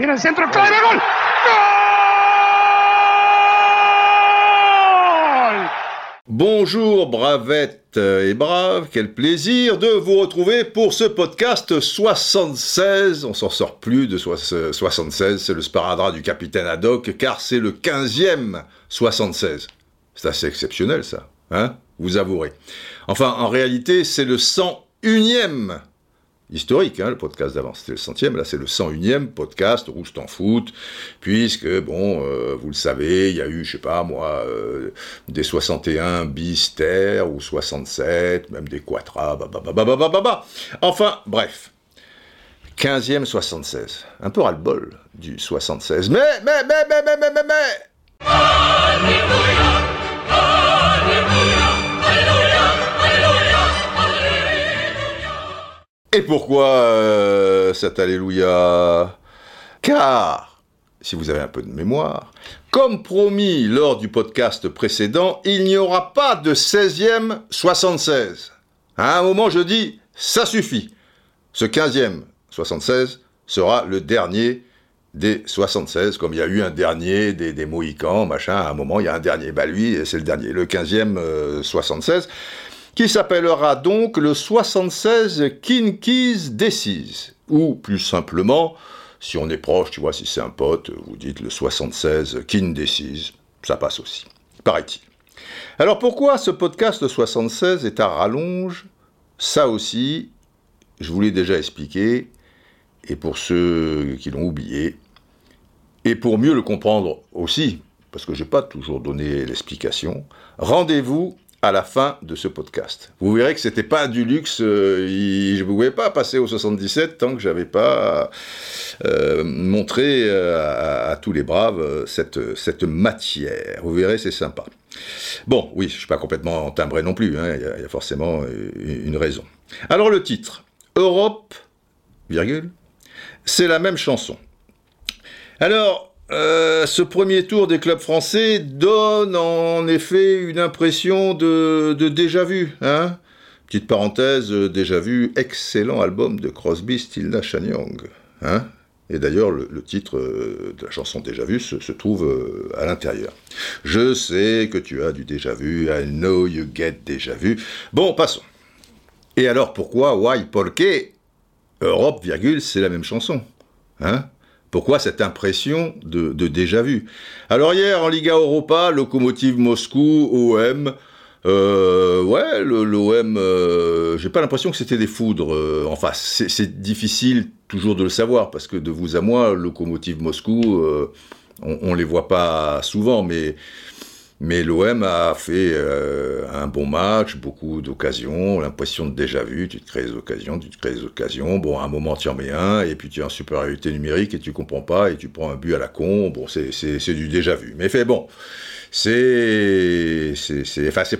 Viene il centro, clave, gol! Gol! Bonjour bravettes et braves, quel plaisir de vous retrouver pour ce podcast 76. On s'en sort plus de 76, c'est le sparadrap du capitaine Haddock, car c'est le 15e 76. C'est assez exceptionnel ça, hein, vous avouerez. Enfin, en réalité, c'est le 101e. Historique, hein, le podcast d'avant, c'était le 100e, là c'est le 101e podcast, Rouge t'en fout, puisque, bon, vous le savez, il y a eu, je sais pas, moi, des 61 bis terre, ou 67, même des quatras, bababababababa. Enfin, bref, 15e 76, un peu ras-le-bol du 76, mais Alléluia, Alléluia. Et pourquoi cet Alléluia ? Car, si vous avez un peu de mémoire, comme promis lors du podcast précédent, il n'y aura pas de 16e 76. À un moment, je dis, ça suffit. Ce 15e 76 sera le dernier des 76, comme il y a eu un dernier des Mohicans, machin, à un moment, il y a un dernier. Bah lui, c'est le dernier, le 15e 76. Qui s'appellera donc le 76 Kinkies Decies, ou plus simplement, si on est proche, tu vois, si c'est un pote, vous dites le 76 Kin Decies, ça passe aussi, paraît-il. Alors pourquoi ce podcast 76 est à rallonge ? Ça aussi, je vous l'ai déjà expliqué, et pour ceux qui l'ont oublié, et pour mieux le comprendre aussi, parce que je n'ai pas toujours donné l'explication, rendez-vous à la fin de ce podcast. Vous verrez que c'était pas du luxe, je ne pouvais pas passer au 77 tant que j'avais pas montré à tous les braves cette matière. Vous verrez, c'est sympa. Bon, oui, je suis pas complètement timbré non plus, hein, y a forcément une raison. Alors le titre, Europe, virgule, c'est la même chanson. Alors, ce premier tour des clubs français donne en effet une impression de déjà-vu. Hein, petite parenthèse, déjà-vu, excellent album de Crosby, Stills, Nash & Young. Hein, et d'ailleurs, le titre de la chanson déjà-vu se trouve à l'intérieur. Je sais que tu as du déjà-vu, I know you get déjà-vu. Bon, passons. Et alors pourquoi, why, porque, Europe, virgule, c'est la même chanson, hein? Pourquoi cette impression de déjà-vu ? Alors hier, en Liga Europa, Lokomotiv Moscou, OM, ouais, l'OM, j'ai pas l'impression que c'était des foudres. Enfin, c'est difficile toujours de le savoir, parce que de vous à moi, Lokomotiv Moscou, on les voit pas souvent, mais l'OM a fait un bon match, beaucoup d'occasions, l'impression de déjà-vu, tu te crées des occasions, bon, à un moment, tu en mets un, et puis tu es en supériorité numérique, et tu comprends pas, et tu prends un but à la con, bon, c'est du déjà-vu. Mais fait, bon, c'est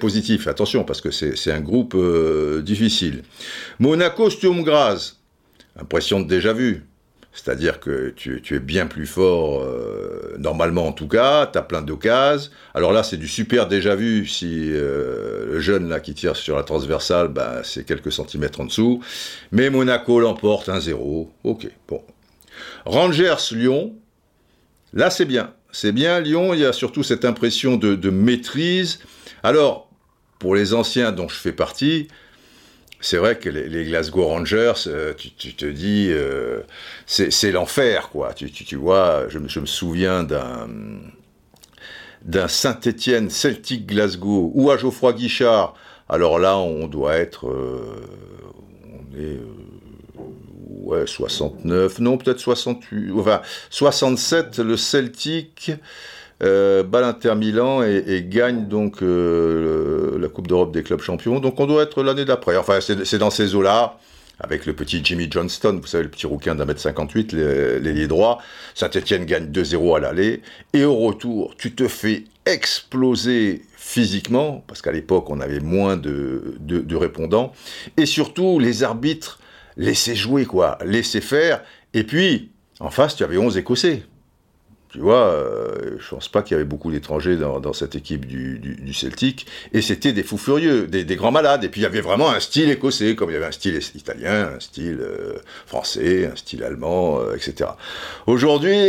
positif, attention, parce que c'est un groupe difficile. Monaco, Sturm Graz, impression de déjà-vu. C'est-à-dire que tu es bien plus fort, normalement en tout cas, t'as plein d'occasions. Alors là, c'est du super déjà-vu si le jeune là, qui tire sur la transversale, bah, c'est quelques centimètres en dessous. Mais Monaco l'emporte 1-0. Ok, bon. Rangers, Lyon. Là, c'est bien. C'est bien, Lyon. Il y a surtout cette impression de maîtrise. Alors, pour les anciens dont je fais partie, c'est vrai que les Glasgow Rangers, tu te dis, c'est l'enfer, quoi. Tu vois, je me souviens d'un Saint-Étienne Celtic Glasgow ou à Geoffroy Guichard. Alors là, on doit être, ouais, 69, non, peut-être 68, enfin 67, le Celtic bat l'Inter Milan et gagne donc la Coupe d'Europe des clubs champions, donc on doit être l'année d'après, enfin c'est dans ces eaux-là, avec le petit Jimmy Johnston, vous savez, le petit rouquin d'1m58, l'ailier droit. Saint-Étienne gagne 2-0 à l'aller, et au retour, tu te fais exploser physiquement, parce qu'à l'époque on avait moins de répondants, et surtout les arbitres laissaient jouer, quoi, laissaient faire, et puis en face tu avais 11 Écossais. Tu vois, je pense pas qu'il y avait beaucoup d'étrangers dans cette équipe du Celtic. Et c'était des fous furieux, des grands malades. Et puis il y avait vraiment un style écossais, comme il y avait un style italien, un style français, un style allemand, etc. Aujourd'hui,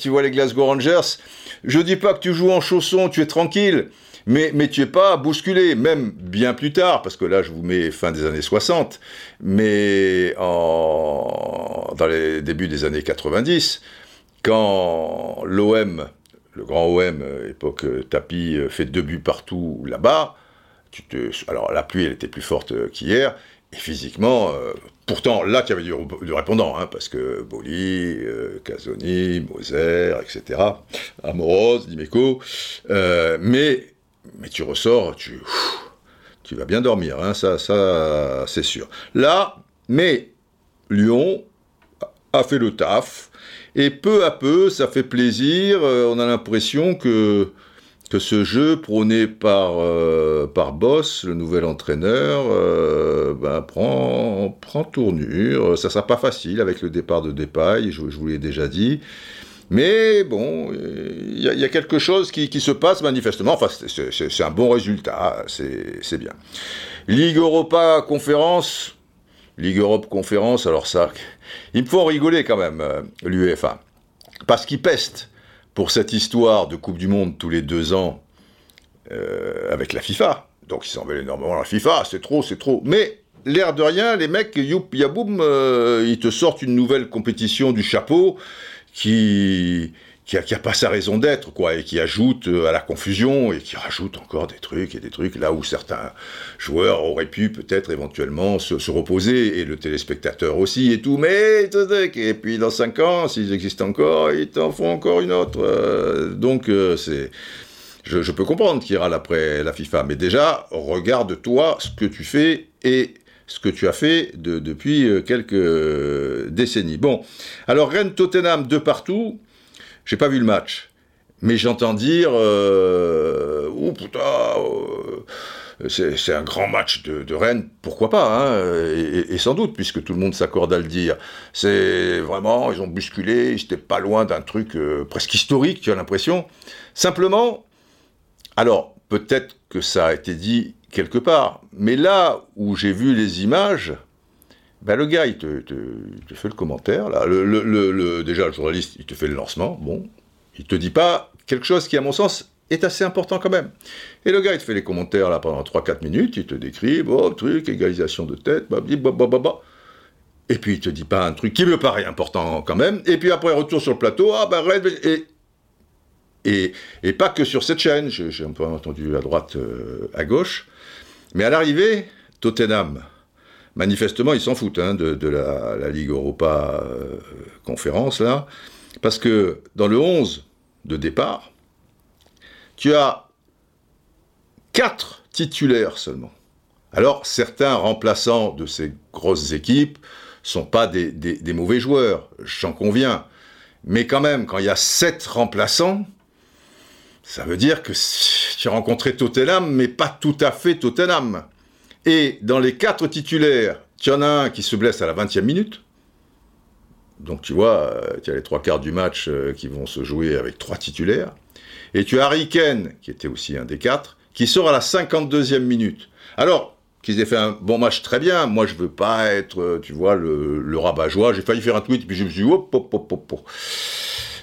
tu vois les Glasgow Rangers, je dis pas que tu joues en chaussons, tu es tranquille. Mais tu n'es pas bousculé, même bien plus tard, parce que là, je vous mets fin des années 60, mais dans les débuts des années 90, quand l'OM, le grand OM, époque tapis, fait 2 buts partout là-bas, alors la pluie, elle était plus forte qu'hier, et physiquement, pourtant, là, tu avais du répondant, hein, parce que Boli, Casoni, Moser, etc., Amoros, Dimeco, mais tu ressors, tu vas bien dormir, hein, ça c'est sûr. Là, mais Lyon a fait le taf, et peu à peu, ça fait plaisir, on a l'impression que ce jeu prôné par Boss, le nouvel entraîneur, prend tournure. Ça ne sera pas facile avec le départ de Depay, je vous l'ai déjà dit. Mais bon, il y a quelque chose qui se passe manifestement. Enfin, c'est un bon résultat, c'est bien. Ligue Europa Conférence, alors ça, ils me font rigoler quand même, l'UEFA, parce qu'ils pestent pour cette histoire de Coupe du Monde tous les 2 ans avec la FIFA. Donc ils s'en veulent énormément à la FIFA, c'est trop. Mais l'air de rien, les mecs, youp, yaboum, ils te sortent une nouvelle compétition du chapeau, qui a pas sa raison d'être, quoi, et qui ajoute à la confusion, et qui rajoute encore des trucs, là où certains joueurs auraient pu peut-être éventuellement se reposer, et le téléspectateur aussi, et tout, mais... Et puis dans 5 ans, s'ils existent encore, ils t'en font encore une autre. Donc, c'est... Je peux comprendre qu'il râle après la FIFA, mais déjà, regarde-toi ce que tu fais, et... ce que tu as fait depuis quelques décennies. Bon, alors Rennes-Tottenham 2-2, j'ai pas vu le match, mais j'entends dire c'est un grand match de Rennes, pourquoi pas, hein, et sans doute, puisque tout le monde s'accorde à le dire. C'est vraiment, ils ont bousculé, ils étaient pas loin d'un truc presque historique, tu as l'impression. Simplement, alors peut-être que ça a été dit quelque part. Mais là où j'ai vu les images, ben le gars, il te fait le commentaire. Là. Déjà, le journaliste, il te fait le lancement. Bon, il te dit pas quelque chose qui, à mon sens, est assez important quand même. Et le gars, il te fait les commentaires là, pendant 3-4 minutes. Il te décrit, bon, truc, égalisation de tête, bababababa. Et puis, il te dit pas un truc qui me paraît important quand même. Et puis après, retour sur le plateau. Ah, ben, Red... Et pas que sur cette chaîne. J'ai un peu entendu à droite, à gauche. Mais à l'arrivée, Tottenham, manifestement, ils s'en foutent hein, de la Ligue Europa conférence, là, parce que dans le 11 de départ, tu as 4 titulaires seulement. Alors, certains remplaçants de ces grosses équipes sont pas des mauvais joueurs, j'en conviens. Mais quand même, quand il y a 7 remplaçants, ça veut dire que tu as rencontré Tottenham, mais pas tout à fait Tottenham. Et dans les 4 titulaires, tu en as un qui se blesse à la 20e minute. Donc tu vois, tu as les 3 quarts du match qui vont se jouer avec 3 titulaires. Et tu as Harry Kane, qui était aussi un des 4, qui sort à la 52e minute. Alors, qu'ils aient fait un bon match, très bien. Moi, je veux pas être, tu vois, le rabat-joie. J'ai failli faire un tweet, puis je me suis dit, hop, hop, hop, hop, hop.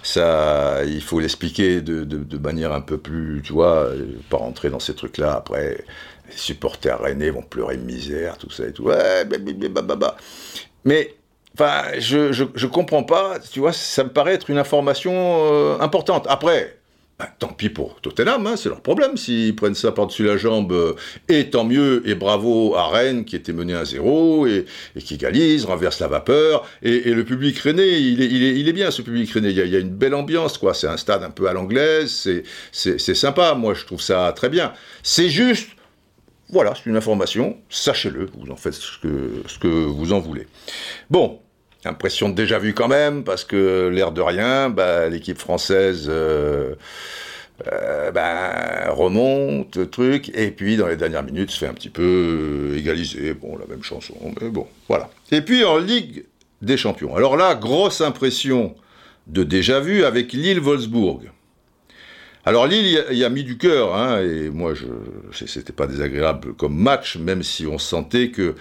Ça, il faut l'expliquer de manière un peu plus, tu vois, pas rentrer dans ces trucs-là. Après, les supporters rennais vont pleurer de misère, tout ça et tout. Ouais, bah. Mais, enfin, je comprends pas, tu vois, ça me paraît être une information importante. Après, ben, tant pis pour Tottenham, hein, c'est leur problème s'ils prennent ça par-dessus la jambe. Et tant mieux, et bravo à Rennes qui était mené 1-0 et qui égalise, renverse la vapeur. Et le public rennais, il est bien ce public rennais. Il y a une belle ambiance, quoi. C'est un stade un peu à l'anglaise, c'est sympa. Moi, je trouve ça très bien. C'est juste, voilà, c'est une information. Sachez-le, vous en faites ce que vous en voulez. Bon. Impression de déjà vu quand même, parce que l'air de rien, bah, l'équipe française remonte, truc, et puis dans les dernières minutes, se fait un petit peu égaliser. Bon, la même chanson, mais bon, voilà. Et puis en Ligue des Champions. Alors là, grosse impression de déjà vu avec Lille-Wolfsburg. Alors Lille y a mis du cœur, hein, et moi, c'était pas désagréable comme match, même si on sentait que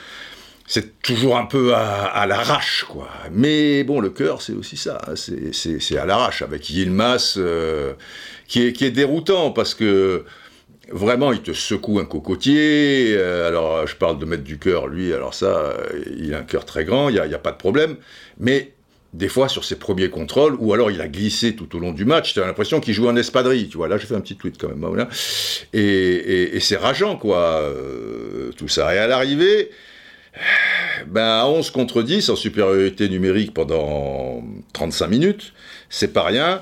c'est toujours un peu à l'arrache, quoi. Mais bon, le cœur, c'est aussi ça, hein, c'est à l'arrache, avec Yilmaz, qui est déroutant, parce que vraiment, il te secoue un cocotier. Alors, je parle de mettre du cœur, lui, alors ça, il a un cœur très grand, il n'y a pas de problème, mais des fois, sur ses premiers contrôles, ou alors il a glissé tout au long du match, t'as l'impression qu'il joue en espadrille, tu vois, là, j'ai fait un petit tweet quand même, hein, voilà. Et c'est rageant, quoi, tout ça. Et à l'arrivée, ben, à 11 contre 10, en supériorité numérique pendant 35 minutes, c'est pas rien.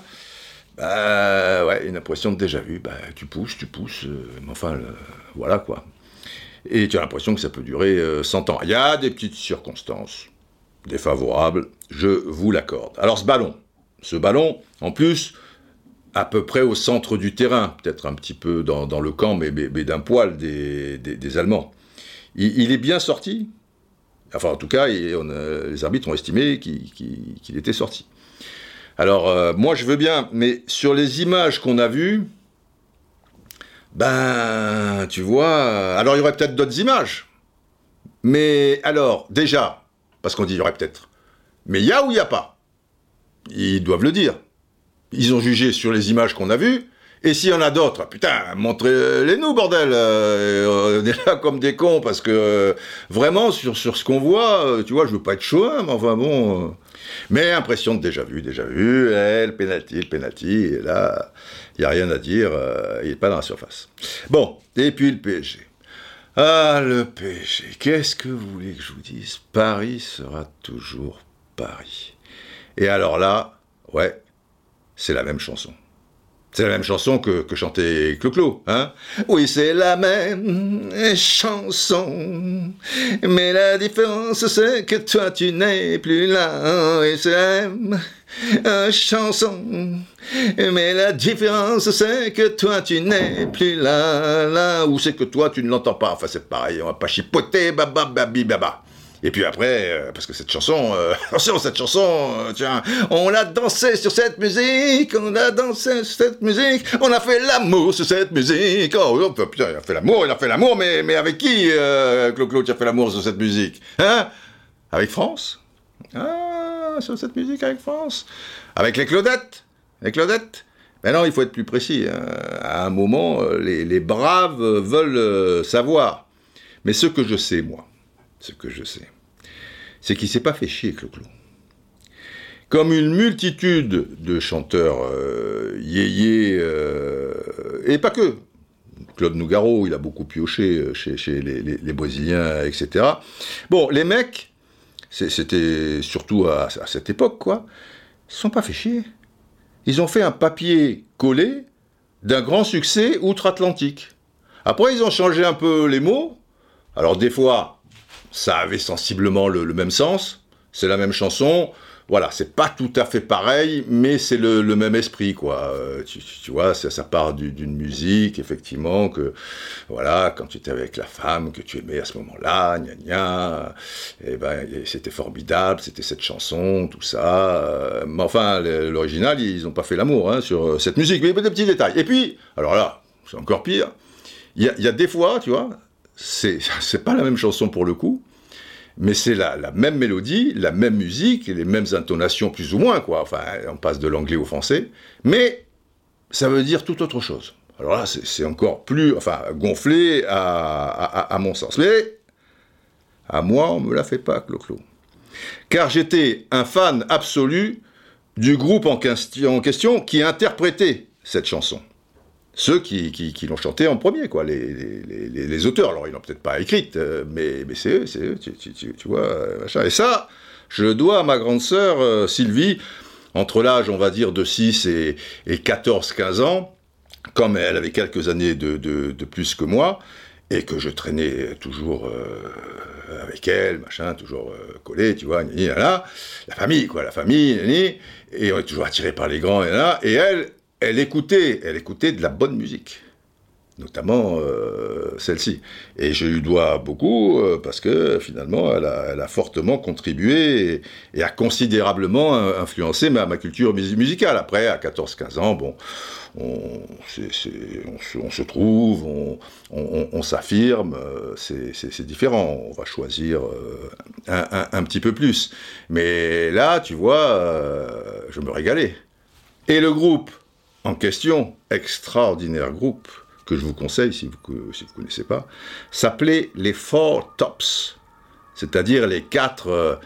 Ouais, une impression de déjà-vu, ben, tu pousses, mais enfin, voilà, quoi. Et tu as l'impression que ça peut durer 100 ans. Il y a des petites circonstances défavorables, je vous l'accorde. Alors ce ballon, en plus, à peu près au centre du terrain, peut-être un petit peu dans le camp, mais d'un poil des Allemands. Il est bien sorti. Enfin, en tout cas, les arbitres ont estimé qu'il était sorti. Alors, moi, je veux bien, mais sur les images qu'on a vues, ben, tu vois... Alors, il y aurait peut-être d'autres images. Mais alors, déjà, parce qu'on dit il y aurait peut-être. Mais il y a ou il n'y a pas? Ils doivent le dire. Ils ont jugé sur les images qu'on a vues. Et s'il y en a d'autres, putain, montrez-les-nous, bordel. On est là comme des cons, parce que vraiment, sur ce qu'on voit, tu vois, je veux pas être chaud, hein, mais enfin bon... Mais impression de déjà vu, le pénalty, et là, il n'y a rien à dire, il n'est pas dans la surface. Bon, et puis le PSG. Ah, le PSG, qu'est-ce que vous voulez que je vous dise? Paris sera toujours Paris. Et alors là, ouais, c'est la même chanson. C'est la même chanson que chantait Clo-Clo, hein? Oui, c'est la même chanson, mais la différence, c'est que toi, tu n'es plus là. Oui, c'est la même chanson, mais la différence, c'est que toi, tu n'es plus là, ou c'est que toi, tu ne l'entends pas. Enfin, c'est pareil, on va pas chipoter, baba. Et puis après, parce que cette chanson, attention, tiens, on a dansé sur cette musique, on a fait l'amour sur cette musique. Oh putain, il a fait l'amour, mais avec qui, Clo-Clo, tu as fait l'amour sur cette musique? Hein? Avec France? Ah, sur cette musique avec France? Avec les Claudettes? Les Claudettes? Mais non, il faut être plus précis. Hein. À un moment, les braves veulent savoir. Mais ce que je sais, c'est qu'il ne s'est pas fait chier, Clo-Clo. Comme une multitude de chanteurs yéyés, et pas que. Claude Nougaro, il a beaucoup pioché chez les Brésiliens, etc. Bon, les mecs, c'était surtout à cette époque, quoi, ils ne se sont pas fait chier. Ils ont fait un papier collé d'un grand succès outre-Atlantique. Après, ils ont changé un peu les mots. Alors, des fois... ça avait sensiblement le même sens, c'est la même chanson, voilà, c'est pas tout à fait pareil, mais c'est le même esprit, quoi. Tu vois, ça part d'une musique, effectivement, que, voilà, quand tu étais avec la femme que tu aimais à ce moment-là, gna gna, et ben, c'était formidable, c'était cette chanson, tout ça, mais enfin, l'original, ils n'ont pas fait l'amour, hein, sur cette musique, mais des petits détails. Et puis, alors là, c'est encore pire, il y a des fois, tu vois, c'est pas la même chanson pour le coup, mais c'est la même mélodie, la même musique, et les mêmes intonations plus ou moins, quoi. Enfin, on passe de l'anglais au français, mais ça veut dire tout autre chose. Alors là, c'est encore plus, enfin, gonflé à mon sens. Mais à moi, on me la fait pas, Clo-Clo. Car j'étais un fan absolu du groupe en question qui interprétait cette chanson. Ceux qui l'ont chanté en premier, quoi, les auteurs. Alors, ils l'ont peut-être pas écrite, mais c'est eux, tu vois, machin. Et ça, je dois à ma grande sœur, Sylvie, entre l'âge, on va dire, de 6 et 14-15 ans, comme elle avait quelques années de plus que moi, et que je traînais toujours avec elle, machin, toujours collé, tu vois, ni là, la famille, et on est toujours attiré par les grands, et elle écoutait de la bonne musique. notamment celle-ci. Et je lui dois beaucoup parce que finalement, elle a fortement contribué et a considérablement influencé ma culture musicale. Après, à 14-15 ans, bon, on se trouve, on s'affirme, c'est différent, on va choisir un petit peu plus. Mais là, tu vois, je me régalais. Et le groupe en question, extraordinaire groupe, que je vous conseille si vous connaissez pas, s'appelait les Four Tops, c'est-à-dire les quatre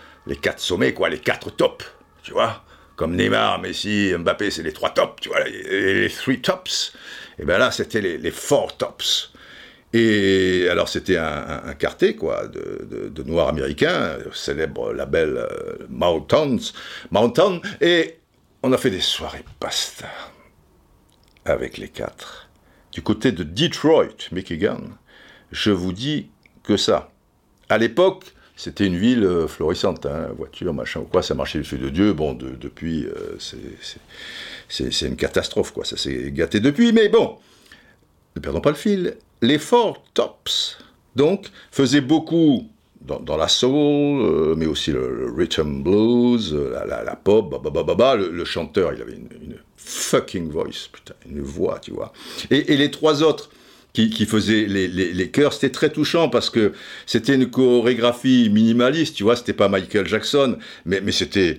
sommets, quoi, les quatre tops, tu vois, comme Neymar, Messi, Mbappé, c'est les trois tops, tu vois, les three tops, et ben là c'était les Four Tops. Et alors c'était un quartet, quoi, de noirs américains, célèbre label Mountain, et on a fait des soirées pasta avec les quatre. Du côté de Detroit, Michigan, je vous dis que ça. À l'époque, c'était une ville florissante, hein, voiture, machin ou quoi, ça marchait du feu de Dieu. Bon, depuis, c'est une catastrophe, quoi. Ça s'est gâté depuis, mais bon, ne perdons pas le fil. Les Four Tops, donc, faisaient beaucoup dans la soul, mais aussi le rhythm blues, la pop, babababa. Le chanteur, il avait une fucking voice, putain, une voix, tu vois. Et les trois autres qui faisaient les chœurs, c'était très touchant parce que c'était une chorégraphie minimaliste, tu vois, c'était pas Michael Jackson, mais c'était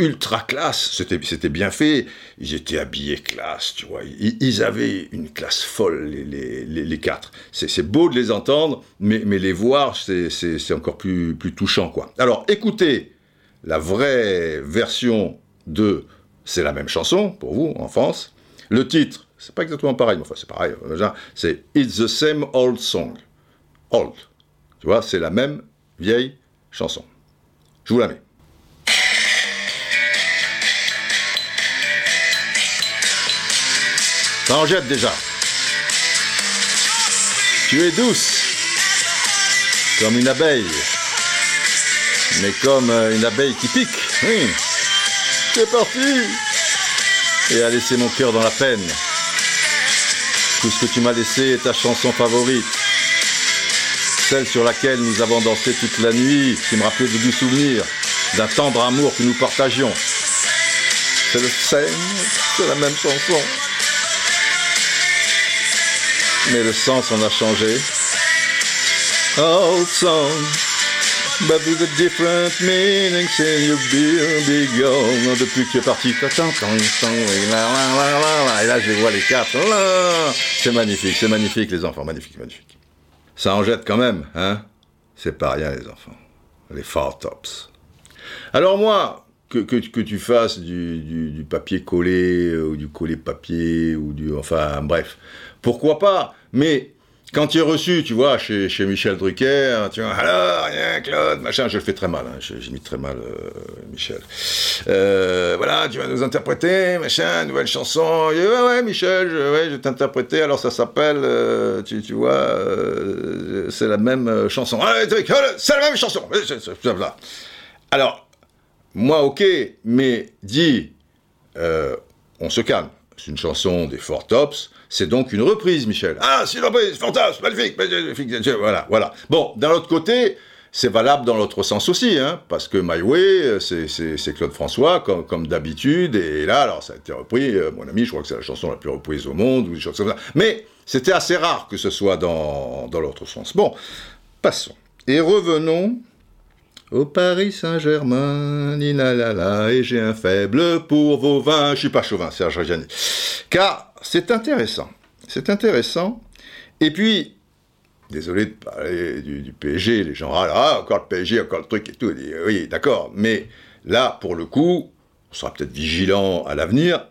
ultra classe, c'était bien fait, ils étaient habillés classe, tu vois, ils avaient une classe folle, les quatre. C'est beau de les entendre, mais les voir, c'est encore plus touchant, quoi. Alors, écoutez la vraie version de c'est la même chanson, pour vous, en France. Le titre, c'est pas exactement pareil, mais enfin, c'est pareil, c'est « It's the same old song ». Old, tu vois, c'est la même vieille chanson. Je vous la mets. Ça en jette déjà. Tu es douce, comme une abeille, mais comme une abeille qui pique. Oui. C'est parti. Et a laissé mon cœur dans la peine. Tout ce que tu m'as laissé est ta chanson favorite, celle sur laquelle nous avons dansé toute la nuit, qui me rappelait de doux souvenirs d'un tendre amour que nous partagions. C'est le same, c'est la même chanson. Mais le sens en a changé. Old song, but with a different meaning. Since you've been gone. Depuis que tu es parti, et là je vois les quatre. C'est magnifique les enfants, magnifique. Ça en jette quand même, hein. C'est pas rien les enfants, les Four Tops. Alors moi, que tu fasses du papier collé ou du collé papier ou du, enfin bref, pourquoi pas. Mais quand tu es reçu, tu vois, chez Michel Drucker, tu vois, alors, rien, Claude, machin, je le fais très mal, hein, j'imite très mal Michel. Voilà, tu vas nous interpréter, machin, nouvelle chanson, ouais, Michel, je vais t'interpréter, alors ça s'appelle, tu vois, c'est la même chanson. C'est la même chanson. Alors, moi, ok, mais dis, on se calme. C'est une chanson des Four Tops, c'est donc une reprise, Michel. Ah, c'est une reprise, fantastique, magnifique, voilà. Bon, d'un autre côté, c'est valable dans l'autre sens aussi, hein, parce que My Way, c'est Claude François, comme d'habitude, et là, alors, ça a été repris, mon ami, je crois que c'est la chanson la plus reprise au monde, ou des choses comme ça, mais c'était assez rare que ce soit dans l'autre sens. Bon, passons, et revenons au Paris Saint-Germain, ninalala, et j'ai un faible pour vos vins. Je suis pas chauvin, Serge Reggiani. Car c'est intéressant. Et puis, désolé de parler du PSG, les gens râlent, ah, encore le PSG, encore le truc et tout. Et oui, d'accord, mais là, pour le coup, on sera peut-être vigilant à l'avenir,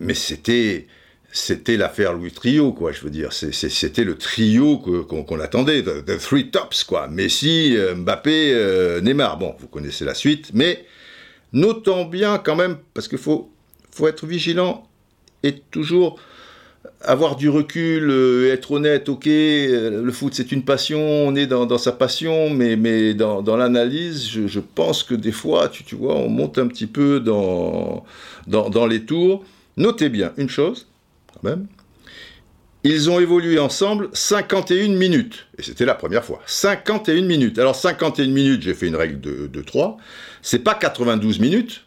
mais c'était l'affaire Louis Trio, quoi, je veux dire, c'était le trio qu'on attendait, the three tops, quoi, Messi, Mbappé, Neymar, bon, vous connaissez la suite, mais notons bien quand même, parce qu'il faut être vigilant et toujours avoir du recul, être honnête, ok, le foot c'est une passion, on est dans sa passion, mais dans l'analyse, je pense que des fois, tu vois, on monte un petit peu dans les tours. Notez bien une chose, même, Ils ont évolué ensemble 51 minutes. Et c'était la première fois. 51 minutes. Alors 51 minutes, j'ai fait une règle de 3. C'est pas 92 minutes.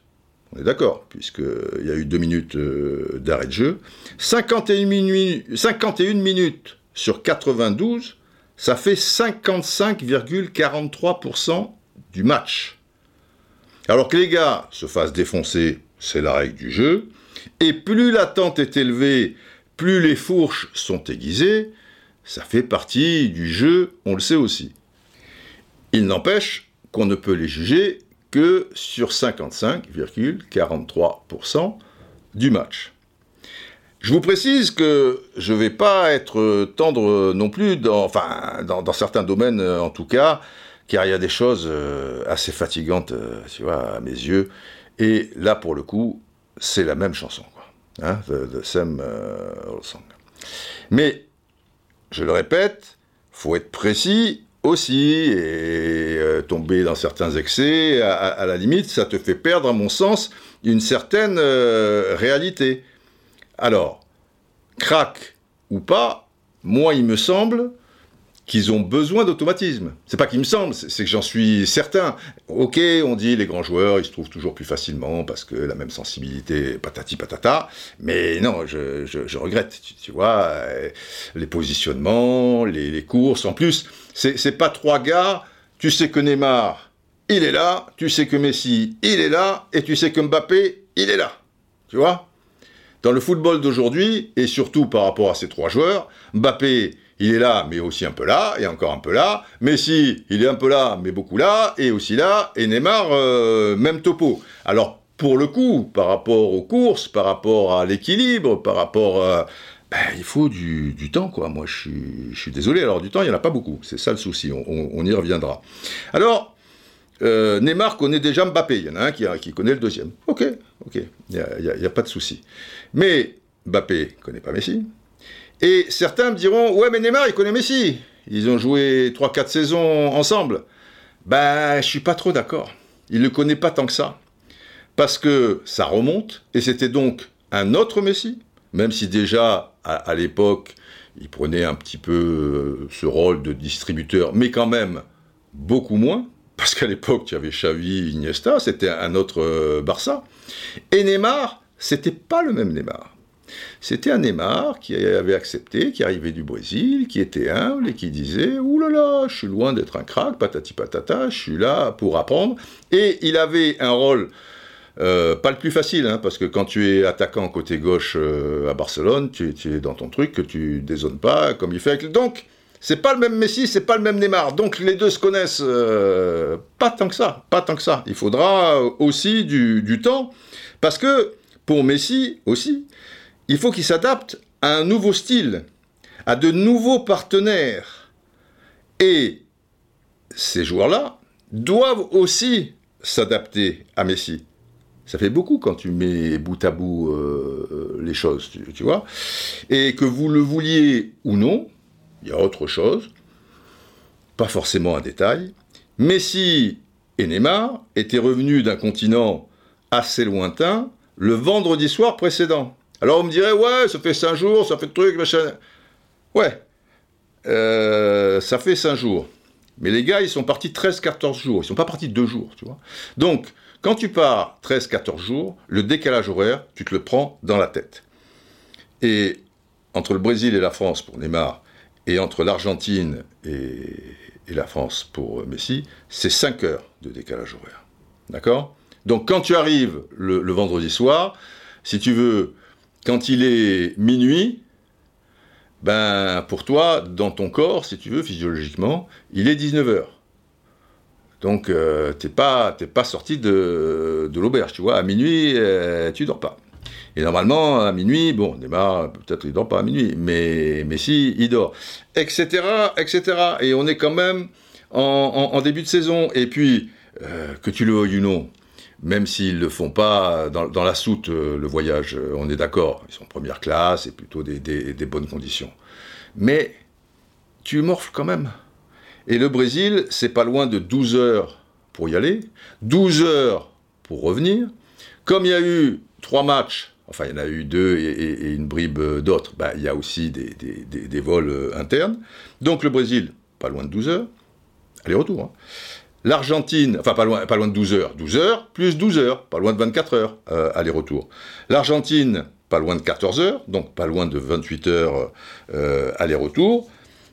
On est d'accord, puisqu'il y a eu 2 minutes d'arrêt de jeu. 51 minutes sur 92, ça fait 55,43% du match. Alors que les gars se fassent défoncer, c'est la règle du jeu. Et plus l'attente est élevée, plus les fourches sont aiguisées, ça fait partie du jeu, on le sait aussi. Il n'empêche qu'on ne peut les juger que sur 55,43% du match. Je vous précise que je ne vais pas être tendre non plus, dans certains domaines en tout cas, car il y a des choses assez fatigantes, tu vois, à mes yeux, et là pour le coup, c'est la même chanson. Hein, the same old song. Mais, je le répète, il faut être précis aussi, et tomber dans certains excès, à la limite, ça te fait perdre, à mon sens, une certaine réalité. Alors, crack ou pas, moi il me semble qu'ils ont besoin d'automatisme. C'est pas qu'il me semble, c'est que j'en suis certain. Ok, on dit les grands joueurs, ils se trouvent toujours plus facilement parce que la même sensibilité, patati patata, mais non, je regrette, tu vois, les positionnements, les courses, en plus, c'est pas trois gars, tu sais que Neymar, il est là, tu sais que Messi, il est là, et tu sais que Mbappé, il est là, tu vois. Dans le football d'aujourd'hui, et surtout par rapport à ces trois joueurs, Mbappé, il est là, mais aussi un peu là, et encore un peu là. Messi, il est un peu là, mais beaucoup là, et aussi là. Et Neymar, même topo. Alors, pour le coup, par rapport aux courses, par rapport à l'équilibre, par rapport... il faut du temps, quoi. Moi, je suis désolé. Alors, du temps, il n'y en a pas beaucoup. C'est ça le souci. On y reviendra. Alors, Neymar connaît déjà Mbappé. Il y en a un qui connaît le deuxième. Ok. Il n'y a pas de souci. Mais Mbappé ne connaît pas Messi. Et certains me diront « Ouais, mais Neymar, il connaît Messi. Ils ont joué 3-4 saisons ensemble. » Ben, je suis pas trop d'accord. Il ne le connaît pas tant que ça. Parce que ça remonte, et c'était donc un autre Messi, même si déjà, à l'époque, il prenait un petit peu ce rôle de distributeur, mais quand même beaucoup moins, parce qu'à l'époque, il y avait Xavi, Iniesta, c'était un autre Barça. Et Neymar, c'était pas le même Neymar. C'était un Neymar qui avait accepté, qui arrivait du Brésil, qui était humble et qui disait « Ouh là là, je suis loin d'être un crack, patati patata, je suis là pour apprendre ». Et il avait un rôle, pas le plus facile, hein, parce que quand tu es attaquant côté gauche à Barcelone, tu es dans ton truc, que tu dézones pas comme il fait avec... Donc, c'est pas le même Messi, c'est pas le même Neymar. Donc, les deux se connaissent pas tant que ça. Il faudra aussi du temps, parce que pour Messi aussi, il faut qu'il s'adapte à un nouveau style, à de nouveaux partenaires. Et ces joueurs-là doivent aussi s'adapter à Messi. Ça fait beaucoup quand tu mets bout à bout les choses, tu vois. Et que vous le vouliez ou non, il y a autre chose, pas forcément un détail. Messi et Neymar étaient revenus d'un continent assez lointain le vendredi soir précédent. Alors on me dirait, ouais, ça fait 5 jours, ça fait de trucs, machin. Ouais, ça fait 5 jours. Mais les gars, ils sont partis 13-14 jours. Ils ne sont pas partis 2 jours, tu vois. Donc, quand tu pars 13-14 jours, le décalage horaire, tu te le prends dans la tête. Et entre le Brésil et la France pour Neymar, et entre l'Argentine et la France pour Messi, c'est 5 heures de décalage horaire. D'accord ? Donc, quand tu arrives le vendredi soir, si tu veux... Quand il est minuit, ben pour toi, dans ton corps, si tu veux, physiologiquement, il est 19h. Donc, t'es pas sorti de l'auberge, tu vois. À minuit, tu dors pas. Et normalement, à minuit, bon, Neymar, peut-être il dort pas à minuit, mais si, il dort. Etc. Et on est quand même en début de saison. Et puis, que tu le veuilles ou non, même s'ils ne le font pas dans la soute, le voyage, on est d'accord, ils sont première classe et plutôt des bonnes conditions. Mais tu morfles quand même. Et le Brésil, c'est pas loin de 12 heures pour y aller, 12 heures pour revenir. Comme il y a eu 3 matchs Enfin, il y en a eu deux et une bribe d'autres. Bah, il y a aussi des vols internes. Donc le Brésil, pas loin de 12 heures. Aller-retour. Hein. L'Argentine, enfin pas loin de 12 heures. 12 heures plus 12 heures, pas loin de 24 heures. Aller-retour. L'Argentine, pas loin de 14 heures. Donc pas loin de 28 heures aller-retour.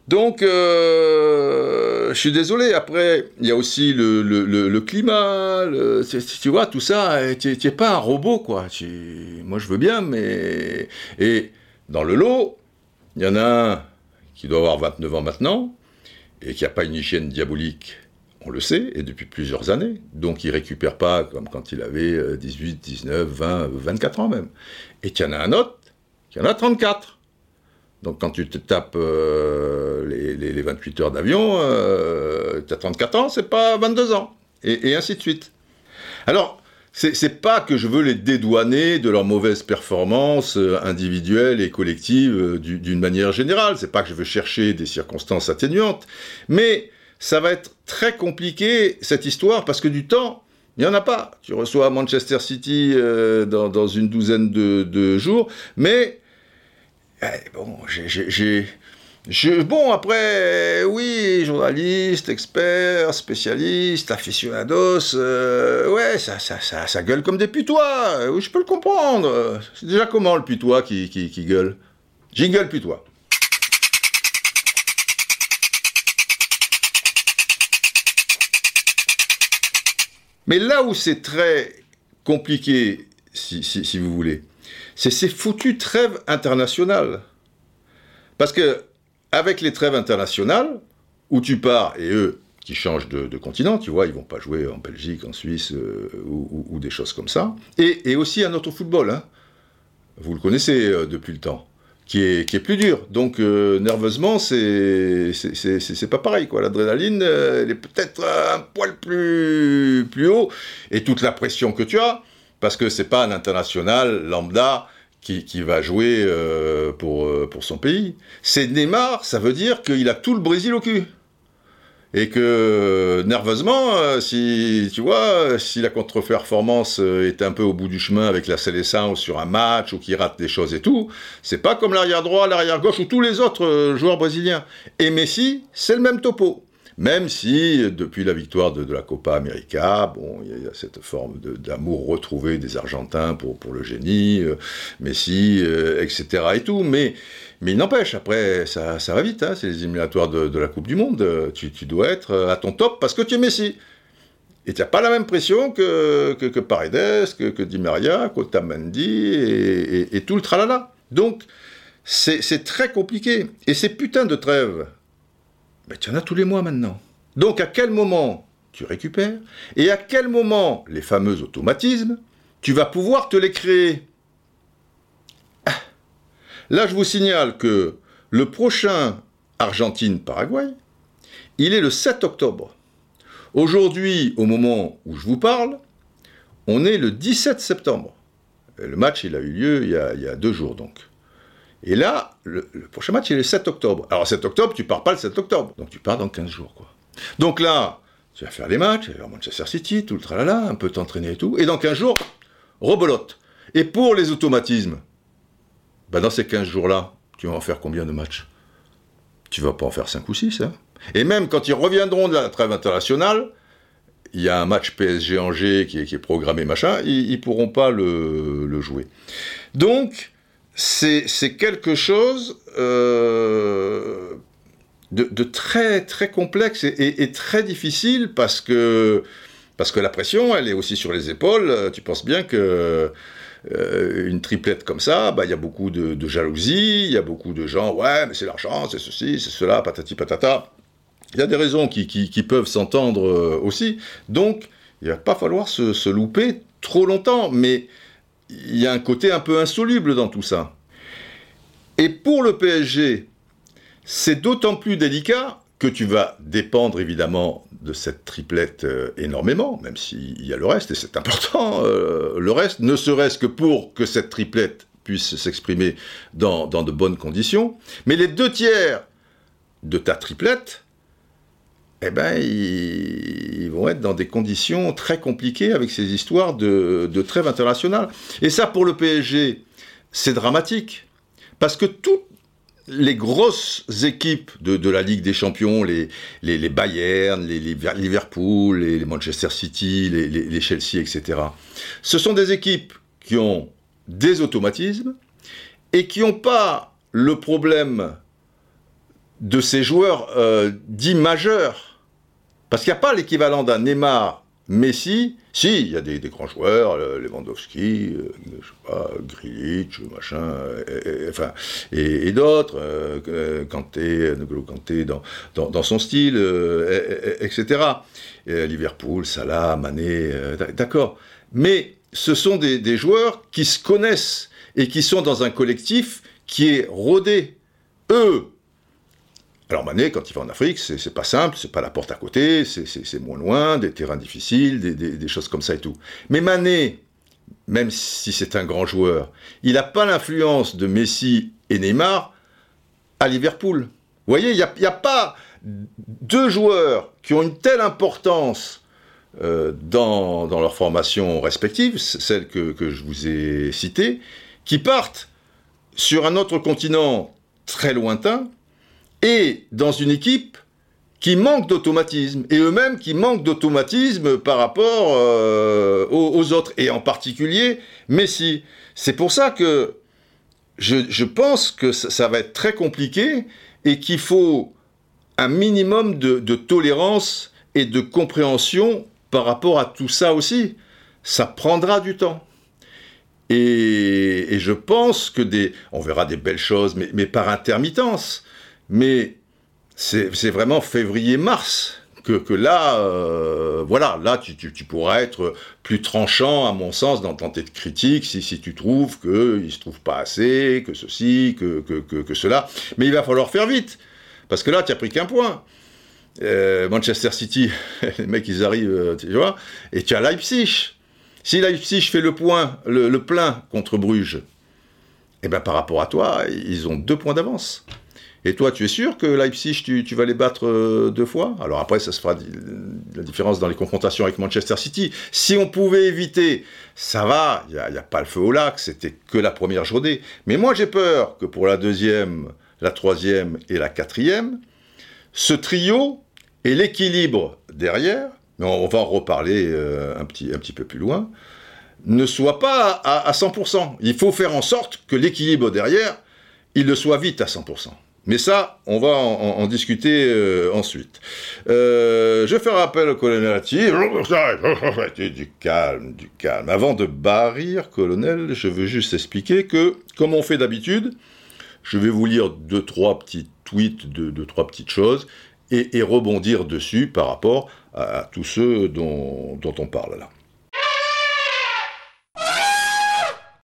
Donc, je suis désolé. Après, il y a aussi le climat. Tu vois, tout ça, tu n'es pas un robot, quoi. Moi, je veux bien, mais... Et dans le lot, il y en a un qui doit avoir 29 ans maintenant et qui n'a pas une hygiène diabolique, on le sait, et depuis plusieurs années. Donc, il ne récupère pas comme quand il avait 18, 19, 20, 24 ans même. Et qu'il y en a un autre qui en a 34. Donc quand tu te tapes les 28 heures d'avion, tu as 34 ans, c'est pas 22 ans, et ainsi de suite. Alors, c'est pas que je veux les dédouaner de leur mauvaise performance individuelle et collective d'une manière générale, c'est pas que je veux chercher des circonstances atténuantes, mais ça va être très compliqué cette histoire, parce que du temps, il n'y en a pas. Tu reçois Manchester City dans une douzaine de jours, mais... Bon, bon, après, oui, journaliste, expert, spécialiste, aficionados, ouais, ça gueule comme des putois, je peux le comprendre. C'est déjà comment le putois qui gueule ? Jingle putois. Mais là où c'est très compliqué, si vous voulez, c'est ces foutues trêves internationales. Parce que, avec les trêves internationales, où tu pars, et eux, qui changent de continent, tu vois, ils vont pas jouer en Belgique, en Suisse, ou des choses comme ça. Et aussi un autre football, hein. Vous le connaissez depuis le temps, qui est plus dur. Donc, nerveusement, c'est pas pareil, quoi. L'adrénaline, elle est peut-être un poil plus haut, et toute la pression que tu as, parce que c'est pas un international lambda qui va jouer pour son pays. C'est Neymar, ça veut dire qu'il a tout le Brésil au cul. Et que, nerveusement, si la contre-performance est un peu au bout du chemin avec la Seleção sur un match, ou qu'il rate des choses et tout, c'est pas comme l'arrière-droit, l'arrière-gauche, ou tous les autres joueurs brésiliens. Et Messi, c'est le même topo. Même si, depuis la victoire de la Copa América, bon, il y a cette forme d'amour retrouvé des Argentins pour le génie, Messi, etc. et tout. Mais il n'empêche, après, ça va vite, hein, c'est les éliminatoires de la Coupe du Monde. Tu dois être à ton top parce que tu es Messi. Et tu n'as pas la même pression que Paredes, que Di Maria, qu'Otamendi et tout le tralala. Donc, c'est très compliqué. Et ces putains de trêves... Mais tu en as tous les mois maintenant. Donc à quel moment tu récupères et à quel moment les fameux automatismes, tu vas pouvoir te les créer. Là, je vous signale que le prochain Argentine-Paraguay, il est le 7 octobre. Aujourd'hui, au moment où je vous parle, on est le 17 septembre. Et le match, il a eu lieu il y a 2 jours, donc. Et là, le prochain match, il est le 7 octobre. Alors, 7 octobre, tu pars pas le 7 octobre. Donc, tu pars dans 15 jours, quoi. Donc là, tu vas faire les matchs, tu vas faire Manchester City, tout le tralala, un peu t'entraîner et tout. Et dans 15 jours, rebelote. Et pour les automatismes, bah dans ces 15 jours-là, tu vas en faire combien de matchs ? Tu vas pas en faire 5 ou 6, hein ? Et même quand ils reviendront de la trêve internationale, il y a un match PSG-Angers qui est programmé, machin, ils pourront pas le jouer. Donc... C'est quelque chose de très, très complexe et très difficile parce que la pression, elle est aussi sur les épaules. Tu penses bien que une triplette comme ça, bah, y a beaucoup de jalousie, il y a beaucoup de gens, ouais, mais c'est l'argent, c'est ceci, c'est cela, patati patata. Il y a des raisons qui peuvent s'entendre aussi. Donc, il ne va pas falloir se louper trop longtemps, mais... il y a un côté un peu insoluble dans tout ça. Et pour le PSG, c'est d'autant plus délicat que tu vas dépendre évidemment de cette triplette énormément, même s'il y a le reste, et c'est important, le reste, ne serait-ce que pour que cette triplette puisse s'exprimer dans de bonnes conditions. Mais les 2 tiers de ta triplette, eh ben, ils vont être dans des conditions très compliquées avec ces histoires de trêve internationale. Et ça, pour le PSG, c'est dramatique. Parce que toutes les grosses équipes de la Ligue des Champions, les Bayern, les Liverpool, les Manchester City, les Chelsea, etc., ce sont des équipes qui ont des automatismes et qui n'ont pas le problème de ces joueurs dits majeurs. Parce qu'il n'y a pas l'équivalent d'un Neymar, Messi. Si, il y a des grands joueurs, Lewandowski, je sais pas, Grilich, machin, et d'autres, Kanté, N'Golo Kanté dans son style, etc. Liverpool, Salah, Mané, d'accord. Mais ce sont des joueurs qui se connaissent et qui sont dans un collectif qui est rodé. Eux, alors Mané, quand il va en Afrique, c'est pas simple, c'est pas la porte à côté, c'est moins loin, des terrains difficiles, des choses comme ça et tout. Mais Mané, même si c'est un grand joueur, il n'a pas l'influence de Messi et Neymar à Liverpool. Vous voyez, il n'y a pas deux joueurs qui ont une telle importance dans leurs formations respectives, celles que je vous ai citées, qui partent sur un autre continent très lointain, et dans une équipe qui manque d'automatisme, et eux-mêmes qui manquent d'automatisme par rapport aux autres, et en particulier Messi. C'est pour ça que je pense que ça va être très compliqué, et qu'il faut un minimum de tolérance et de compréhension par rapport à tout ça aussi. Ça prendra du temps. Et je pense que on verra des belles choses, mais par intermittence. Mais c'est vraiment février-mars que là, voilà, tu pourras être plus tranchant, à mon sens, dans tes critiques, si tu trouves qu'il ne se trouve pas assez, que ceci, que cela. Mais il va falloir faire vite, parce que là, tu n'as pris qu'un point. Manchester City, les mecs, ils arrivent, tu vois, et tu as Leipzig. Si Leipzig fait le plein contre Bruges, eh bien, par rapport à toi, ils ont 2 points d'avance. Et toi, tu es sûr que Leipzig, tu vas les battre 2 fois ? Alors après, ça se fera la différence dans les confrontations avec Manchester City. Si on pouvait éviter, ça va, il n'y a pas le feu au lac, c'était que la première journée. Mais moi, j'ai peur que pour la 2e, la 3e et la 4e, ce trio et l'équilibre derrière, mais on va en reparler un petit peu plus loin, ne soit pas à 100%. Il faut faire en sorte que l'équilibre derrière, il le soit vite à 100%. Mais ça, on va en discuter ensuite. Je fais rappel au colonel Hattie. Du calme. Avant de barrir, colonel, je veux juste expliquer que, comme on fait d'habitude, je vais vous lire 2-3 petits tweets, 2-3 petites choses, et rebondir dessus par rapport à tous ceux dont on parle là.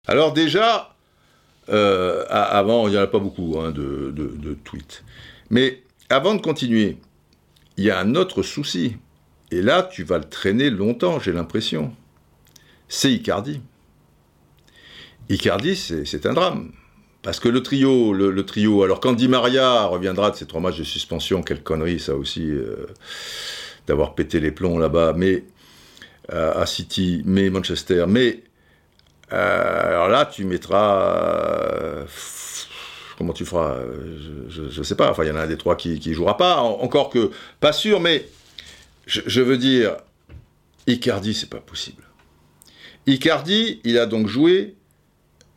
Alors déjà... avant, il n'y en a pas beaucoup de tweets. Mais avant de continuer, il y a un autre souci. Et là, tu vas le traîner longtemps, j'ai l'impression. C'est Icardi. Icardi, c'est un drame. Parce que le trio... Alors, quand Di Maria reviendra de ses 3 matchs de suspension, quelle connerie, ça aussi, d'avoir pété les plombs là-bas, mais à City, mais Manchester, mais... alors là, tu mettras... comment tu feras ? Je sais pas. Enfin, il y en a un des 3 qui jouera pas. Encore que, pas sûr, mais je veux dire, Icardi, c'est pas possible. Icardi, il a donc joué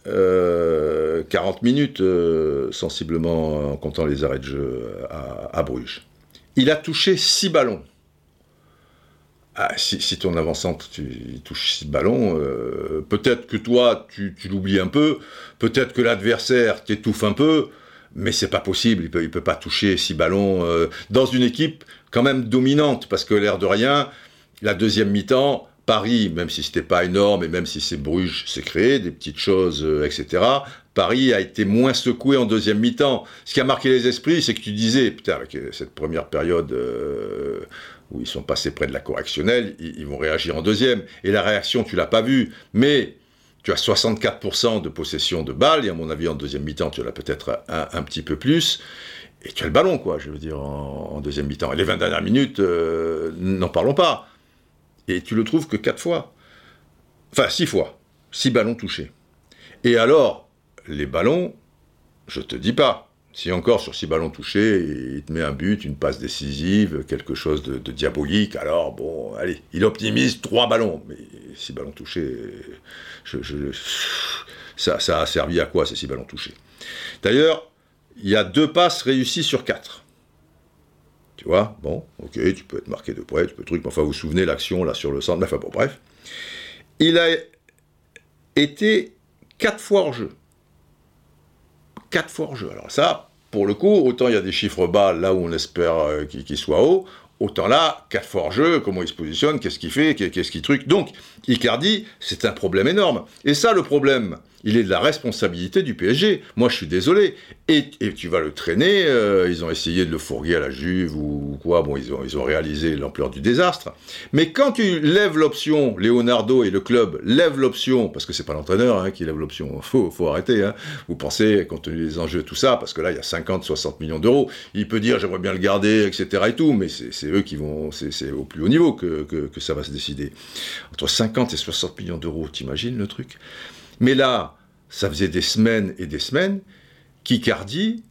40 minutes, sensiblement, en comptant les arrêts de jeu à Bruges. Il a touché 6 ballons. Ah, si ton avant-centre touche 6 ballons, peut-être que toi tu l'oublies un peu, peut-être que l'adversaire t'étouffe un peu, mais c'est pas possible, il peut pas toucher 6 ballons dans une équipe quand même dominante, parce que l'air de rien, la 2e mi-temps, Paris, même si c'était pas énorme et même si c'est Bruges, c'est créé des petites choses, etc. Paris a été moins secoué en 2e mi-temps. Ce qui a marqué les esprits, c'est que tu disais, putain, avec cette première période où ils sont passés près de la correctionnelle, ils vont réagir en 2e. Et la réaction, tu l'as pas vue. Mais tu as 64% de possession de balles, et à mon avis, en 2e mi-temps, tu l'as peut-être un petit peu plus. Et tu as le ballon, quoi, je veux dire, en deuxième mi-temps. Et les 20 dernières minutes, n'en parlons pas. Et tu le trouves que 4 fois. Enfin, 6 fois. 6 ballons touchés. Et alors, les ballons, je te dis pas. Si encore sur 6 ballons touchés, il te met un but, une passe décisive, quelque chose de diabolique, alors bon, allez, il optimise 3 ballons. Mais 6 ballons touchés, ça a servi à quoi, ces 6 ballons touchés? D'ailleurs, il y a 2 passes réussies sur 4. Tu vois, bon, ok, tu peux être marqué de près, tu peux truc, mais enfin, vous vous souvenez l'action là sur le centre, enfin bon, bref. Il a été 4 fois hors jeu. 4 fois hors jeu. Alors ça, pour le coup, autant il y a des chiffres bas là où on espère qu'ils soient hauts, autant là, 4 fois hors jeu, comment il se positionne, qu'est-ce qu'il fait, qu'est-ce qu'il truc. Donc, Icardi, c'est un problème énorme. Et ça, le problème, il est de la responsabilité du PSG. Moi, je suis désolé. Et tu vas le traîner, ils ont essayé de le fourguer à la Juve ou quoi, bon, ils ont réalisé l'ampleur du désastre. Mais quand tu lèves l'option, Leonardo et le club lèvent l'option, parce que c'est pas l'entraîneur qui lève l'option, faut arrêter, vous pensez, compte tenu des enjeux, tout ça, parce que là, il y a 50, 60 millions d'euros, il peut dire, j'aimerais bien le garder, etc. et tout, mais c'est eux qui vont, c'est au plus haut niveau que ça va se décider. Entre 50 et 60 millions d'euros, t'imagines le truc ? Mais là, ça faisait des semaines et des semaines qu'Icardi,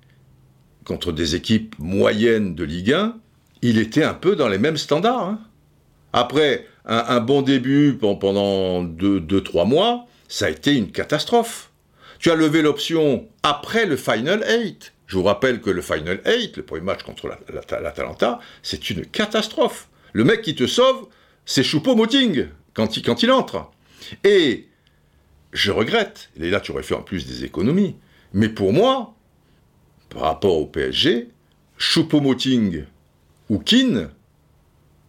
contre des équipes moyennes de Ligue 1, il était un peu dans les mêmes standards. Après un bon début pendant 2-3 mois, ça a été une catastrophe. Tu as levé l'option après le Final 8. Je vous rappelle que le Final 8, le premier match contre l'Atalanta, c'est une catastrophe. Le mec qui te sauve, c'est Choupo-Moting quand il entre. Et je regrette, et là tu aurais fait en plus des économies, mais pour moi, par rapport au PSG, Choupo-Moting ou Keane,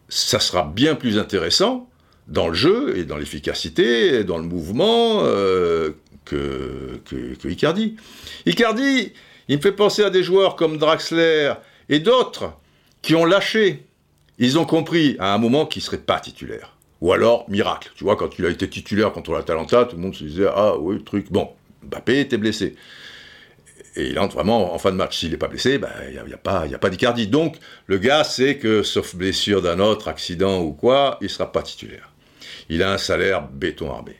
ça sera bien plus intéressant dans le jeu et dans l'efficacité, et dans le mouvement que Icardi. Icardi, il me fait penser à des joueurs comme Draxler et d'autres qui ont lâché. Ils ont compris à un moment qu'ils ne seraient pas titulaires. Ou alors, miracle. Tu vois, quand il a été titulaire contre l'Atalanta, tout le monde se disait « Ah oui, truc, bon, Mbappé était blessé. » Et il entre vraiment en fin de match. S'il n'est pas blessé, il n'y a pas d'Icardi. Donc, le gars sait que, sauf blessure d'un autre, accident ou quoi, il ne sera pas titulaire. Il a un salaire béton armé.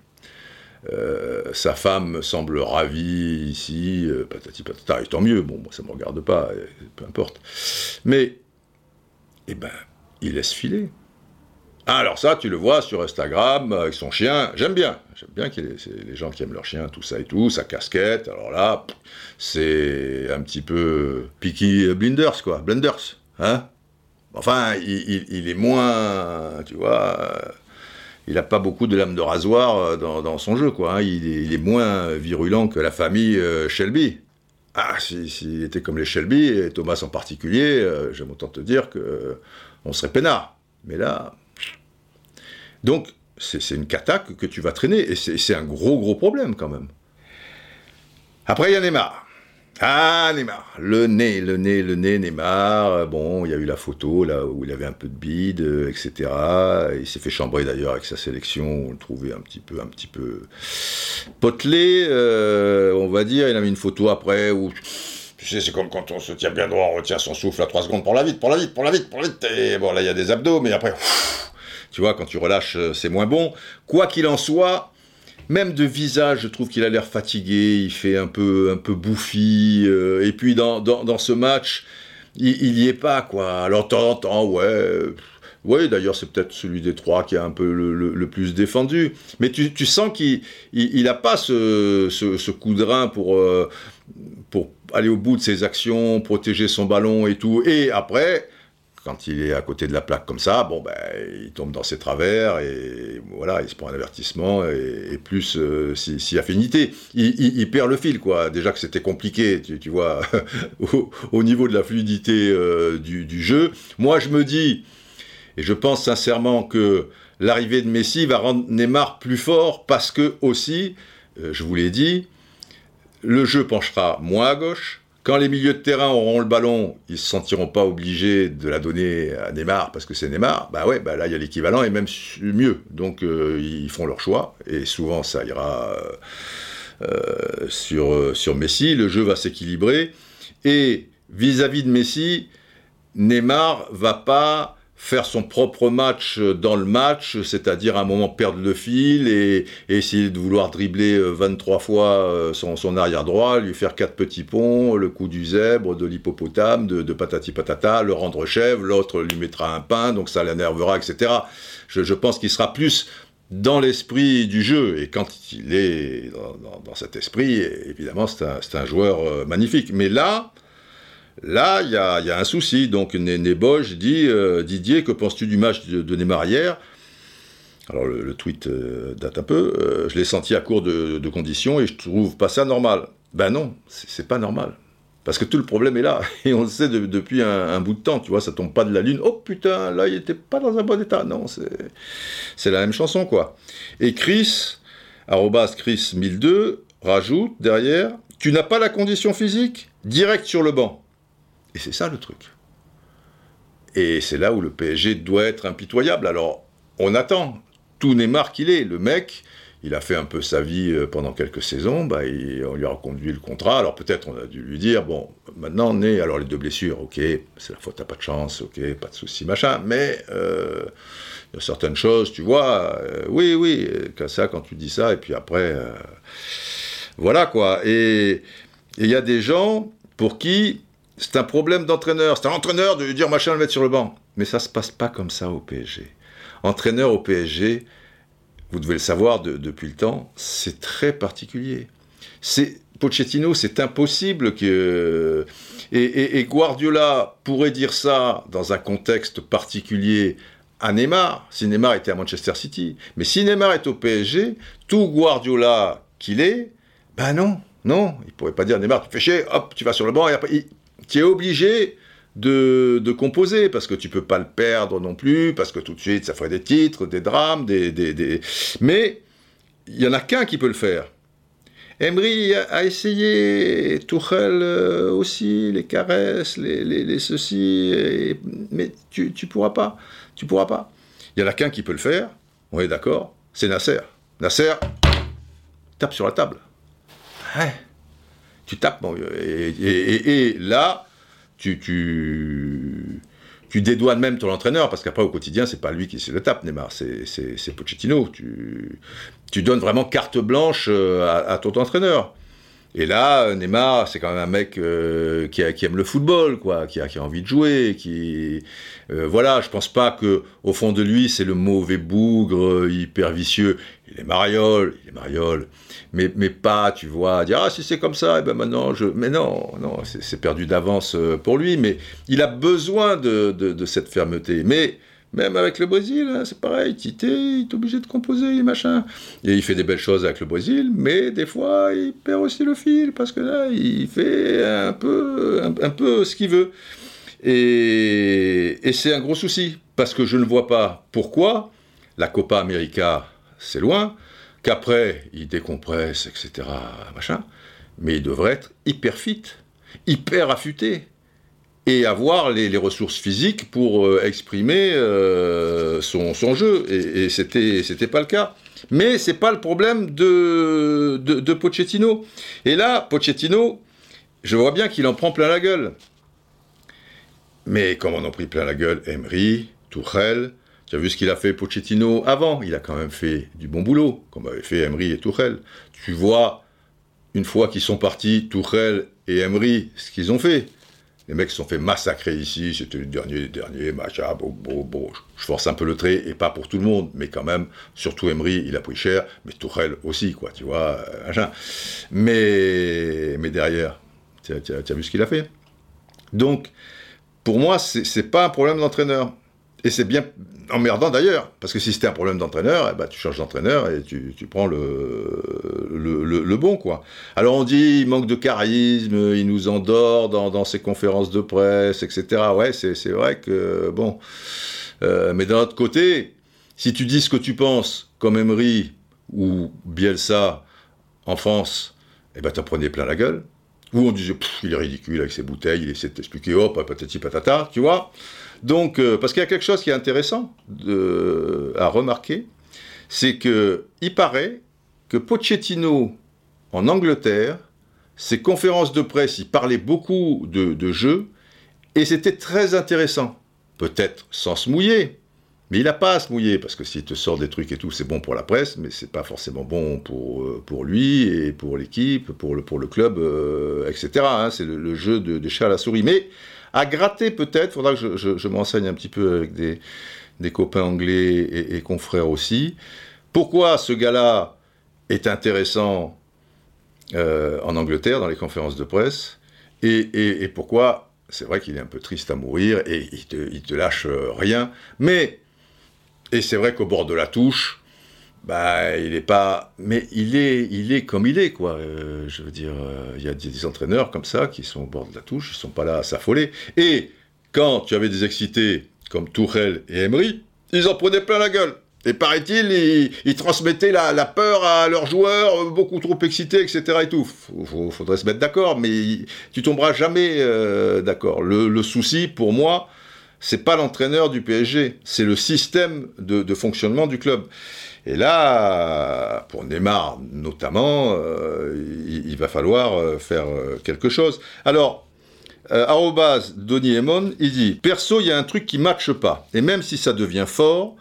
Sa femme semble ravie ici, patati patata, et tant mieux, bon, moi, ça ne me regarde pas, peu importe. Mais, il laisse filer. Alors ça, tu le vois sur Instagram, avec son chien, j'aime bien qu'il y ait les gens qui aiment leur chien, tout ça et tout, sa casquette, alors là, c'est un petit peu Peaky Blinders, quoi, Enfin, il est moins, tu vois, il n'a pas beaucoup de lame de rasoir dans son jeu, quoi, il est moins virulent que la famille Shelby. Ah, s'il était comme les Shelby, et Thomas en particulier, j'aime autant te dire qu'on serait peinard, mais là... Donc, c'est une cata que tu vas traîner, et c'est un gros problème, quand même. Après, il y a Neymar. Ah, Neymar, le nez, Neymar, bon, il y a eu la photo, là, où il avait un peu de bide, etc., il s'est fait chambrer, d'ailleurs, avec sa sélection, on le trouvait un petit peu potelé, on va dire, il a mis une photo après, où... Tu sais, c'est comme quand on se tient bien droit, on retient son souffle à 3 secondes pour la vite, et bon, là, il y a des abdos, mais après... Ouf, tu vois, quand tu relâches, c'est moins bon. Quoi qu'il en soit, même de visage, je trouve qu'il a l'air fatigué, il fait un peu bouffi. Et puis, dans ce match, il n'y est pas, quoi. Alors, de temps en temps, ouais. Oui, d'ailleurs, c'est peut-être celui des 3 qui a un peu le plus défendu. Mais tu sens qu'il n'a pas ce coup de rein pour aller au bout de ses actions, protéger son ballon et tout. Et après... Quand il est à côté de la plaque comme ça, il tombe dans ses travers et voilà, il se prend un avertissement et plus si affinité. Il perd le fil, quoi. Déjà que c'était compliqué, tu vois, au niveau de la fluidité du jeu. Moi, je me dis, et je pense sincèrement que l'arrivée de Messi va rendre Neymar plus fort parce que, aussi, je vous l'ai dit, le jeu penchera moins à gauche. Quand les milieux de terrain auront le ballon, ils ne se sentiront pas obligés de la donner à Neymar, parce que c'est Neymar, là il y a l'équivalent, et même mieux. Donc ils font leur choix, et souvent ça ira sur Messi, le jeu va s'équilibrer, et Vis-à-vis de Messi, Neymar va pas faire son propre match dans le match, c'est-à-dire à un moment perdre le fil et essayer de vouloir dribbler 23 fois son arrière-droit, lui faire 4 petits ponts, le coup du zèbre, de l'hippopotame, de patati patata, le rendre chèvre, l'autre lui mettra un pain, donc ça l'énervera, etc. Je pense qu'il sera plus dans l'esprit du jeu, et quand il est dans cet esprit, évidemment c'est un joueur magnifique. Mais là, il y a un souci. Donc Neboche dit « Didier, que penses-tu du match de Neymar hier ?» Alors le tweet date un peu. « Je l'ai senti à court de conditions et je trouve pas ça normal. » Ben non, c'est pas normal. Parce que tout le problème est là, et on le sait depuis un bout de temps, tu vois, ça tombe pas de la lune. Oh putain, là il était pas dans un bon état. Non, c'est la même chanson, quoi. Et Chris, @Chris1002, rajoute derrière, « Tu n'as pas la condition physique, direct sur le banc. » Et c'est ça le truc. Et c'est là où le PSG doit être impitoyable. Alors, on attend. Tout Neymar qu'il est. Le mec, il a fait un peu sa vie pendant quelques saisons. On lui a reconduit le contrat. Alors peut-être on a dû lui dire, bon, maintenant on est... Alors les deux blessures, ok, c'est la faute, t'as pas de chance, ok, pas de souci, machin. Mais il y a certaines choses, tu vois, oui, ça, quand tu dis ça, et puis après, voilà quoi. Et il y a des gens pour qui... C'est un problème d'entraîneur. C'est à l'entraîneur de lui dire machin, le mettre sur le banc. Mais ça ne se passe pas comme ça au PSG. Entraîneur au PSG, vous devez le savoir depuis le temps, c'est très particulier. Pochettino, c'est impossible que... Et Guardiola pourrait dire ça dans un contexte particulier à Neymar, si Neymar était à Manchester City. Mais si Neymar est au PSG, tout Guardiola qu'il est, ben non. Il ne pourrait pas dire Neymar, tu fais chier, hop, tu vas sur le banc et après... Tu es obligé de composer, parce que tu ne peux pas le perdre non plus, parce que tout de suite, ça ferait des titres, des drames, des... Mais il n'y en a qu'un qui peut le faire. Emery a essayé, Tuchel aussi, les caresses, les ceci, mais tu ne pourras pas. Tu pourras pas. Il n'y en a qu'un qui peut le faire, on est d'accord, c'est Nasser. Nasser, tape sur la table. Ouais. Tu tapes, bon, et là, tu dédouanes même ton entraîneur, parce qu'après, au quotidien, c'est pas lui qui se le tape, Neymar, c'est Pochettino. Tu donnes vraiment carte blanche à ton entraîneur. Et là, Neymar, c'est quand même un mec qui aime le football, quoi, qui a envie de jouer, voilà, je pense pas que au fond de lui, c'est le mauvais bougre, hyper vicieux. Il est mariole, mais pas, tu vois, dire « Ah, si c'est comme ça, et ben maintenant, je... » Mais non, c'est perdu d'avance pour lui, mais il a besoin de cette fermeté. Mais... Même avec le Brésil, hein, c'est pareil, Tite, il est obligé de composer, machin. Et il fait des belles choses avec le Brésil, mais des fois, il perd aussi le fil, parce que là, il fait un peu ce qu'il veut. Et c'est un gros souci, parce que je ne vois pas pourquoi la Copa América, c'est loin, qu'après, il décompresse, etc., machin, mais il devrait être hyper fit, hyper affûté, et avoir les ressources physiques pour exprimer son jeu. Et c'était pas le cas. Mais c'est pas le problème de Pochettino. Et là, Pochettino, je vois bien qu'il en prend plein la gueule. Mais comme on en prit plein la gueule, Emery, Tuchel, tu as vu ce qu'il a fait Pochettino avant. Il a quand même fait du bon boulot, comme avait fait Emery et Tuchel. Tu vois, une fois qu'ils sont partis, Tuchel et Emery, ce qu'ils ont fait. Les mecs se sont fait massacrer ici, c'était le dernier, machin, bon. Je force un peu le trait, et pas pour tout le monde, mais quand même, surtout Emery, il a pris cher, mais Tuchel aussi, quoi, tu vois, machin. Mais derrière, tu as vu ce qu'il a fait. Donc, pour moi, c'est pas un problème d'entraîneur. Et c'est bien emmerdant d'ailleurs, parce que si c'était un problème d'entraîneur, eh ben, tu changes d'entraîneur et tu prends le bon, quoi. Alors on dit, il manque de charisme, il nous endort dans ses conférences de presse, etc. Ouais, c'est vrai que, bon... mais d'un autre côté, si tu dis ce que tu penses, comme Emery ou Bielsa en France, eh ben t'en prenais plein la gueule. Ou on disait, il est ridicule avec ses bouteilles, il essaie de t'expliquer, hop, patati patata, tu vois. Donc, parce qu'il y a quelque chose qui est intéressant à remarquer, c'est qu'il paraît que Pochettino, en Angleterre, ses conférences de presse, il parlait beaucoup de jeu, et c'était très intéressant. Peut-être sans se mouiller, mais il n'a pas à se mouiller, parce que s'il te sort des trucs et tout, c'est bon pour la presse, mais c'est pas forcément bon pour lui, et pour l'équipe, pour le club, etc. Hein, c'est le jeu de chat à la souris. Mais à gratter peut-être, il faudra que je m'enseigne un petit peu avec des copains anglais et confrères aussi. Pourquoi ce gars-là est intéressant en Angleterre, dans les conférences de presse, et pourquoi, c'est vrai qu'il est un peu triste à mourir, et il te lâche rien, mais, et c'est vrai qu'au bord de la touche, bah, il est pas, mais il est comme il est, quoi, je veux dire, il y a des entraîneurs comme ça, qui sont au bord de la touche, ils sont pas là à s'affoler, et quand tu avais des excités, comme Tuchel et Emery, ils en prenaient plein la gueule. Et paraît-il, ils transmettaient la peur à leurs joueurs, beaucoup trop excités, etc. et tout. Faudrait se mettre d'accord, mais tu tomberas jamais d'accord. Le souci, pour moi, c'est pas l'entraîneur du PSG, c'est le système de fonctionnement du club. Et là, pour Neymar notamment, il va falloir faire quelque chose. Alors, @ Donny Emon, il dit « Perso, il y a un truc qui matche pas. Et même si ça devient fort,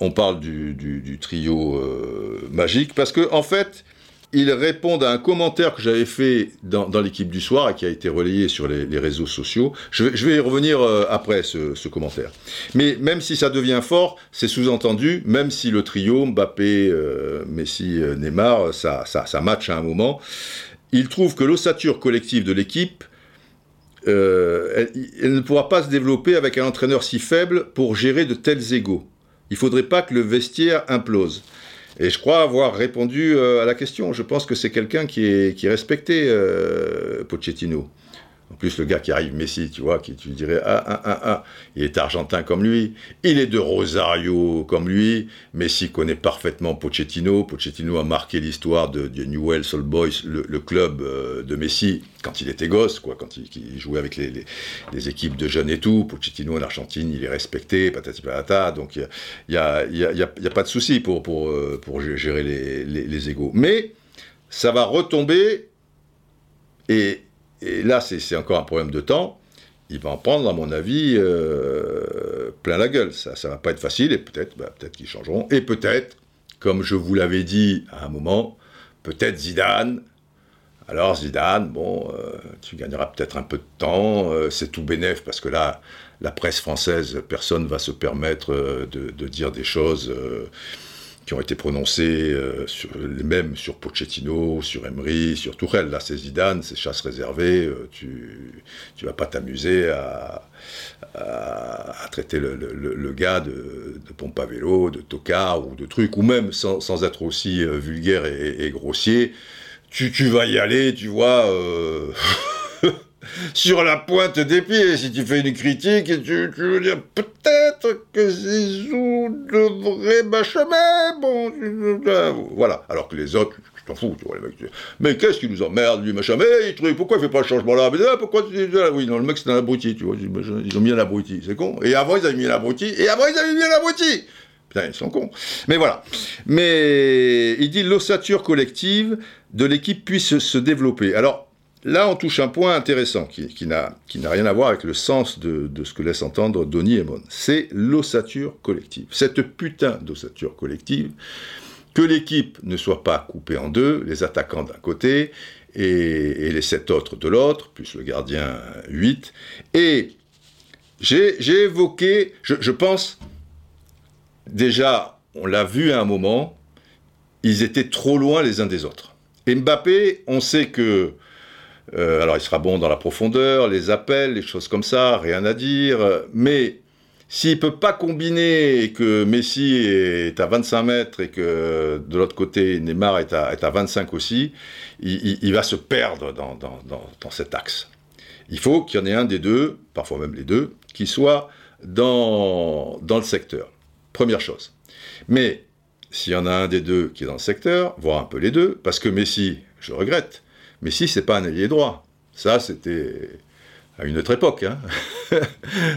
on parle du trio magique, parce que en fait, ils répondent à un commentaire que j'avais fait dans l'équipe du soir et qui a été relayé sur les réseaux sociaux. Je vais y revenir après ce commentaire. Mais même si ça devient fort, c'est sous-entendu, même si le trio Mbappé, Messi, Neymar, ça match à un moment, ils trouvent que l'ossature collective de l'équipe, elle ne pourra pas se développer avec un entraîneur si faible pour gérer de tels égos. Il ne faudrait pas que le vestiaire implose. » Et je crois avoir répondu à la question. Je pense que c'est quelqu'un qui est respecté, Pochettino. En plus, le gars qui arrive, Messi, tu vois, qui tu dirais, il est argentin comme lui, il est de Rosario comme lui, Messi connaît parfaitement Pochettino, Pochettino a marqué l'histoire de Newell's Old Boys, le club de Messi, quand il était gosse, quoi, quand il jouait avec les équipes de jeunes et tout, Pochettino en Argentine, il est respecté, patati patata, donc il n'y a pas de souci pour gérer les égos. Mais ça va retomber et là, c'est encore un problème de temps. Il va en prendre, à mon avis, plein la gueule. Ça va pas être facile, et peut-être qu'ils changeront. Et peut-être, comme je vous l'avais dit à un moment, peut-être Zidane. Alors Zidane, bon, tu gagneras peut-être un peu de temps. C'est tout bénef, parce que là, la presse française, personne va se permettre de dire des choses qui ont été prononcés, même sur Pochettino, sur Emery, sur Tuchel. Là, c'est Zidane, c'est chasse réservée, tu vas pas t'amuser à traiter le gars de pompe à vélo, de tocard ou de trucs, ou même sans être aussi vulgaire et grossier, tu vas y aller, tu vois, sur la pointe des pieds. Si tu fais une critique, et tu veux dire peut-être que Zizou devrait m'achemer, bon, voilà, alors que les autres, tu t'en fous, tu vois, les mecs, mais qu'est-ce qui nous emmerde, lui, machin, mais truc, pourquoi il fait pas le changement là, mais pourquoi tu dis là, oui, non, le mec c'est un abruti, tu vois, ils ont mis un abruti, c'est con, et avant ils avaient mis un abruti, putain, ils sont cons, mais voilà, mais il dit l'ossature collective de l'équipe puisse se développer. Alors, là, on touche un point intéressant qui n'a rien à voir avec le sens de ce que laisse entendre Donny Emon. C'est l'ossature collective. Cette putain d'ossature collective, que l'équipe ne soit pas coupée en deux, les attaquants d'un côté et les 7 autres de l'autre, plus le gardien 8. Et j'ai évoqué, je pense, déjà, on l'a vu à un moment, ils étaient trop loin les uns des autres. Et Mbappé, on sait que alors il sera bon dans la profondeur, les appels, les choses comme ça, rien à dire, mais s'il ne peut pas combiner et que Messi est à 25 mètres et que de l'autre côté Neymar est à 25 aussi, il va se perdre dans cet axe. Il faut qu'il y en ait un des deux, parfois même les deux, qui soit dans le secteur, première chose. Mais s'il y en a un des deux qui est dans le secteur, voire un peu les deux, parce que Messi, je regrette, Messi, c'est pas un ailier droit. Ça, c'était à une autre époque. Hein.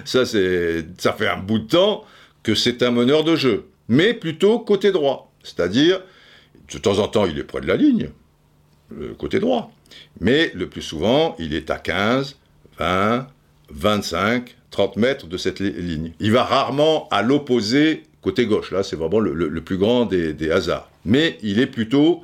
Ça fait un bout de temps que c'est un meneur de jeu. Mais plutôt côté droit. C'est-à-dire, de temps en temps, il est près de la ligne. le côté droit. Mais le plus souvent, il est à 15, 20, 25, 30 mètres de cette ligne. Il va rarement à l'opposé côté gauche. Là, c'est vraiment le plus grand des hasards. Mais il est plutôt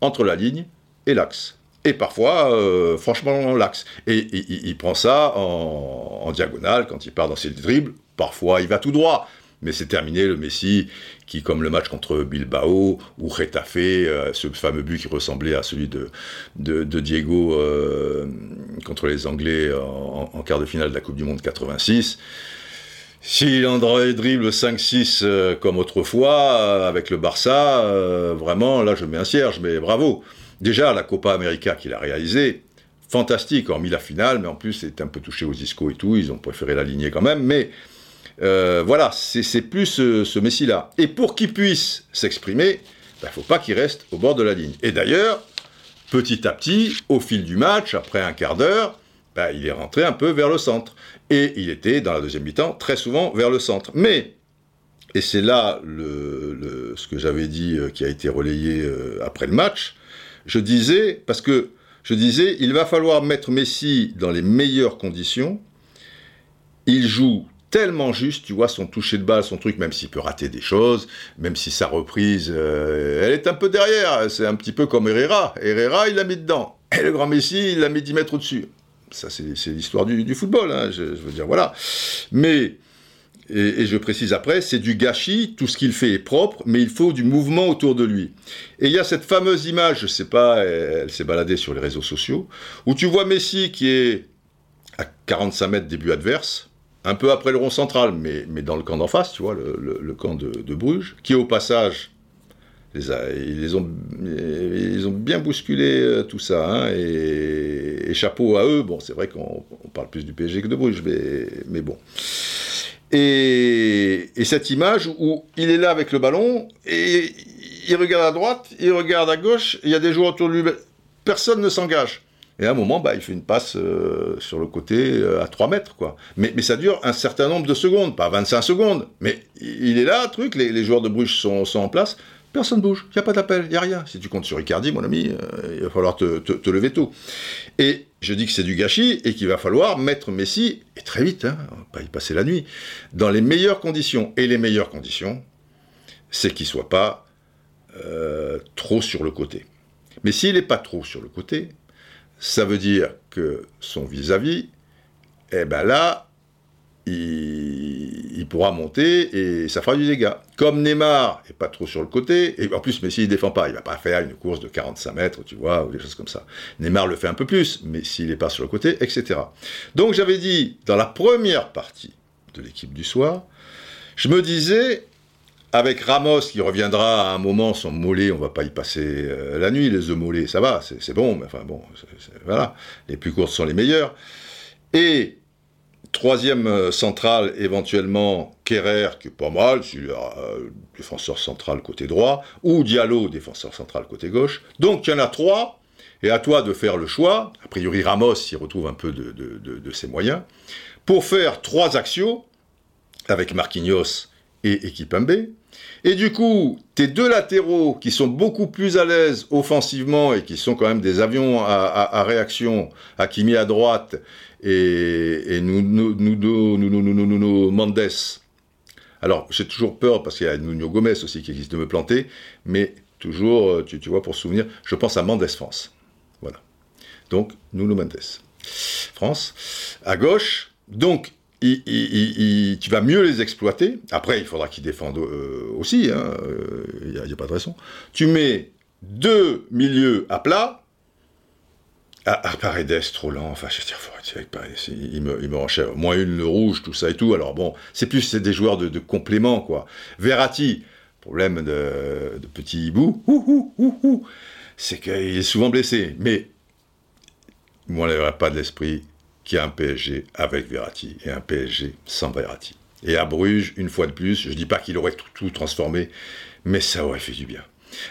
entre la ligne et l'axe. Et parfois, franchement, l'axe. Et il prend ça en diagonale quand il part dans ses dribbles. Parfois, il va tout droit. Mais c'est terminé, le Messi, qui, comme le match contre Bilbao ou Getafe, ce fameux but qui ressemblait à celui de Diego contre les Anglais en quart de finale de la Coupe du Monde 86. S'il en dribble 5-6 comme autrefois, avec le Barça, vraiment, là, je mets un cierge, mais bravo. Déjà, la Copa América qu'il a réalisée, fantastique, hormis la finale, mais en plus, c'est un peu touché aux iscos et tout, ils ont préféré l'aligner quand même, mais... voilà, c'est plus ce Messi-là. Et pour qu'il puisse s'exprimer, il ne faut pas qu'il reste au bord de la ligne. Et d'ailleurs, petit à petit, au fil du match, après un quart d'heure, il est rentré un peu vers le centre. Et il était, dans la deuxième mi-temps, très souvent vers le centre. Mais, et c'est là ce que j'avais dit qui a été relayé après le match, je disais, il va falloir mettre Messi dans les meilleures conditions. Il joue tellement juste, tu vois, son toucher de balle, son truc, même s'il peut rater des choses, même si sa reprise, elle est un peu derrière, c'est un petit peu comme Herrera. Herrera, il l'a mis dedans, et le grand Messi, il l'a mis 10 mètres au-dessus. Ça, c'est l'histoire du football, hein, je veux dire, voilà. Mais, et je précise après, c'est du gâchis, tout ce qu'il fait est propre, mais il faut du mouvement autour de lui. Et il y a cette fameuse image, je sais pas, elle s'est baladée sur les réseaux sociaux, où tu vois Messi qui est à 45 mètres des buts adverses, un peu après le rond central, mais dans le camp d'en face, tu vois, le camp de Bruges, qui au passage, ils ont bien bousculé tout ça, hein, et chapeau à eux, bon, c'est vrai qu'on parle plus du PSG que de Bruges, mais bon. Et cette image où il est là avec le ballon, et il regarde à droite, il regarde à gauche, il y a des joueurs autour de lui, personne ne s'engage. Et à un moment, il fait une passe sur le côté à 3 mètres, quoi. Mais ça dure un certain nombre de secondes, pas 25 secondes. Mais il est là, truc, les joueurs de Bruges sont en place, personne ne bouge, il n'y a pas d'appel, il n'y a rien. Si tu comptes sur Icardi, mon ami, il va falloir te lever tôt. Et je dis que c'est du gâchis et qu'il va falloir mettre Messi, et très vite, hein, on va pas y passer la nuit, dans les meilleures conditions. Et les meilleures conditions, c'est qu'il ne soit pas trop sur le côté. Mais s'il n'est pas trop sur le côté... ça veut dire que son vis-à-vis, là, il pourra monter et ça fera du dégât. Comme Neymar n'est pas trop sur le côté, et en plus Messi ne défend pas, il ne va pas faire une course de 45 mètres, tu vois, ou des choses comme ça. Neymar le fait un peu plus, mais s'il n'est pas sur le côté, etc. Donc j'avais dit, dans la première partie de l'équipe du soir, je me disais... avec Ramos, qui reviendra à un moment, son mollet, on ne va pas y passer la nuit, les œufs mollets, ça va, c'est bon, mais enfin bon, voilà, les plus courtes sont les meilleures. Et troisième central, éventuellement, Kerrer, qui est pas mal, c'est défenseur central côté droit, ou Diallo, défenseur central côté gauche. Donc, il y en a trois, et à toi de faire le choix, a priori Ramos s'y retrouve un peu de ses moyens, pour faire trois axios, avec Marquinhos et Kimpembe. Et du coup, tes deux latéraux qui sont beaucoup plus à l'aise offensivement et qui sont quand même des avions à réaction, Hakimi à droite et Nuno Mendes. Alors, j'ai toujours peur, parce qu'il y a Nuno Gomez aussi qui existe, de me planter, mais toujours, tu vois, pour souvenir, je pense à Mendes France. Voilà. Donc, Nuno Mendes France. À gauche, donc, tu vas mieux les exploiter. Après, il faudra qu'ils défendent aussi, hein, y a pas de raison. Tu mets deux milieux à plat. Ah, Paredes, trop lent. Enfin, je veux dire, faut arrêter avec Paredes. Il me renchère. Moins une, le rouge, tout ça et tout. Alors bon, c'est des joueurs de complément, quoi. Verratti, problème de petit hibou. C'est qu'il est souvent blessé. Mais, il ne m'enlèvera pas de l'esprit qui a un PSG avec Verratti et un PSG sans Verratti. Et à Bruges, une fois de plus, je ne dis pas qu'il aurait tout transformé, mais ça aurait fait du bien.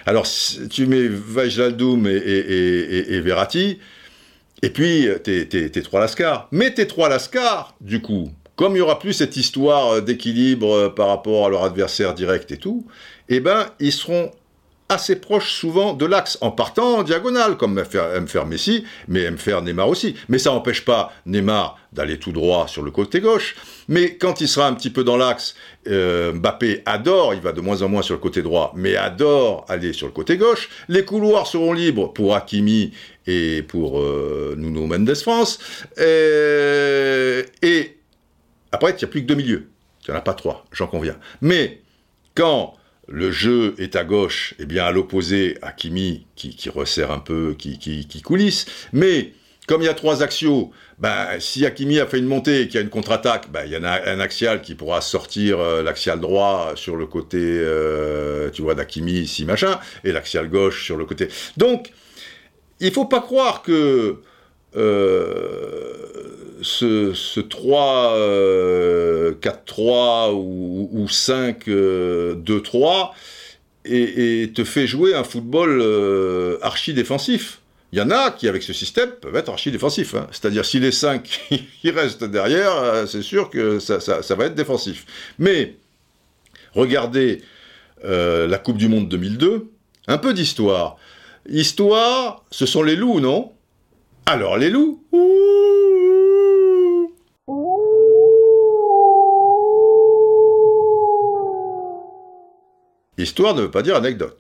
Alors, tu mets Wijnaldum et Verratti, et puis tes trois Lascars. Mais tes trois Lascars, du coup, comme il n'y aura plus cette histoire d'équilibre par rapport à leur adversaire direct et tout, ils seront assez proche souvent de l'axe, en partant en diagonale, comme aime faire Messi, mais aime faire Neymar aussi. Mais ça n'empêche pas Neymar d'aller tout droit sur le côté gauche, mais quand il sera un petit peu dans l'axe, Mbappé adore, il va de moins en moins sur le côté droit, mais adore aller sur le côté gauche. Les couloirs seront libres pour Hakimi et pour Nuno Mendes France, et après, il n'y a plus que deux milieux, il n'y en a pas trois, j'en conviens. Mais quand le jeu est à gauche, eh bien à l'opposé, Hakimi qui resserre un peu, qui coulisse, mais comme il y a trois axiaux, ben, si Hakimi a fait une montée et qu'il y a une contre-attaque, ben, il y en a un axial qui pourra sortir l'axial droit sur le côté tu vois, d'Hakimi ici, machin, et l'axial gauche sur le côté. Donc, il ne faut pas croire que ce 3-4-3 ou 5-2-3 et te fait jouer un football archi-défensif. Il y en a qui, avec ce système, peuvent être archi-défensifs. Hein. C'est-à-dire, si les 5 restent derrière, c'est sûr que ça va être défensif. Mais, regardez la Coupe du Monde 2002, un peu d'histoire. Histoire, ce sont les loups, non ? Alors, les loups, histoire ne veut pas dire anecdote.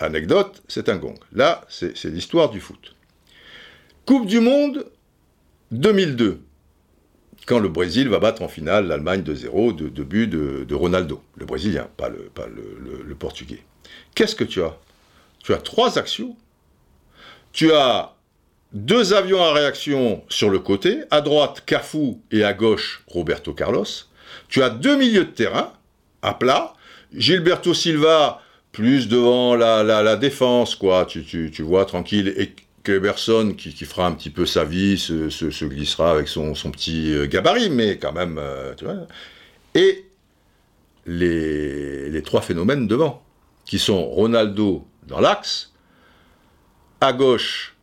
Anecdote, c'est un gong. Là, c'est l'histoire du foot. Coupe du Monde 2002, quand le Brésil va battre en finale l'Allemagne 2-0, de but de Ronaldo, le Brésilien, pas le Portugais. Qu'est-ce que tu as ? Tu as trois actions. Tu as deux avions à réaction sur le côté, à droite Cafu et à gauche Roberto Carlos. Tu as deux milieux de terrain, à plat, Gilberto Silva plus devant la défense, quoi, tu vois, tranquille, et Keberson qui fera un petit peu sa vie, se glissera avec son petit gabarit, mais quand même, tu vois, et les trois phénomènes devant, qui sont Ronaldo dans l'axe, à gauche,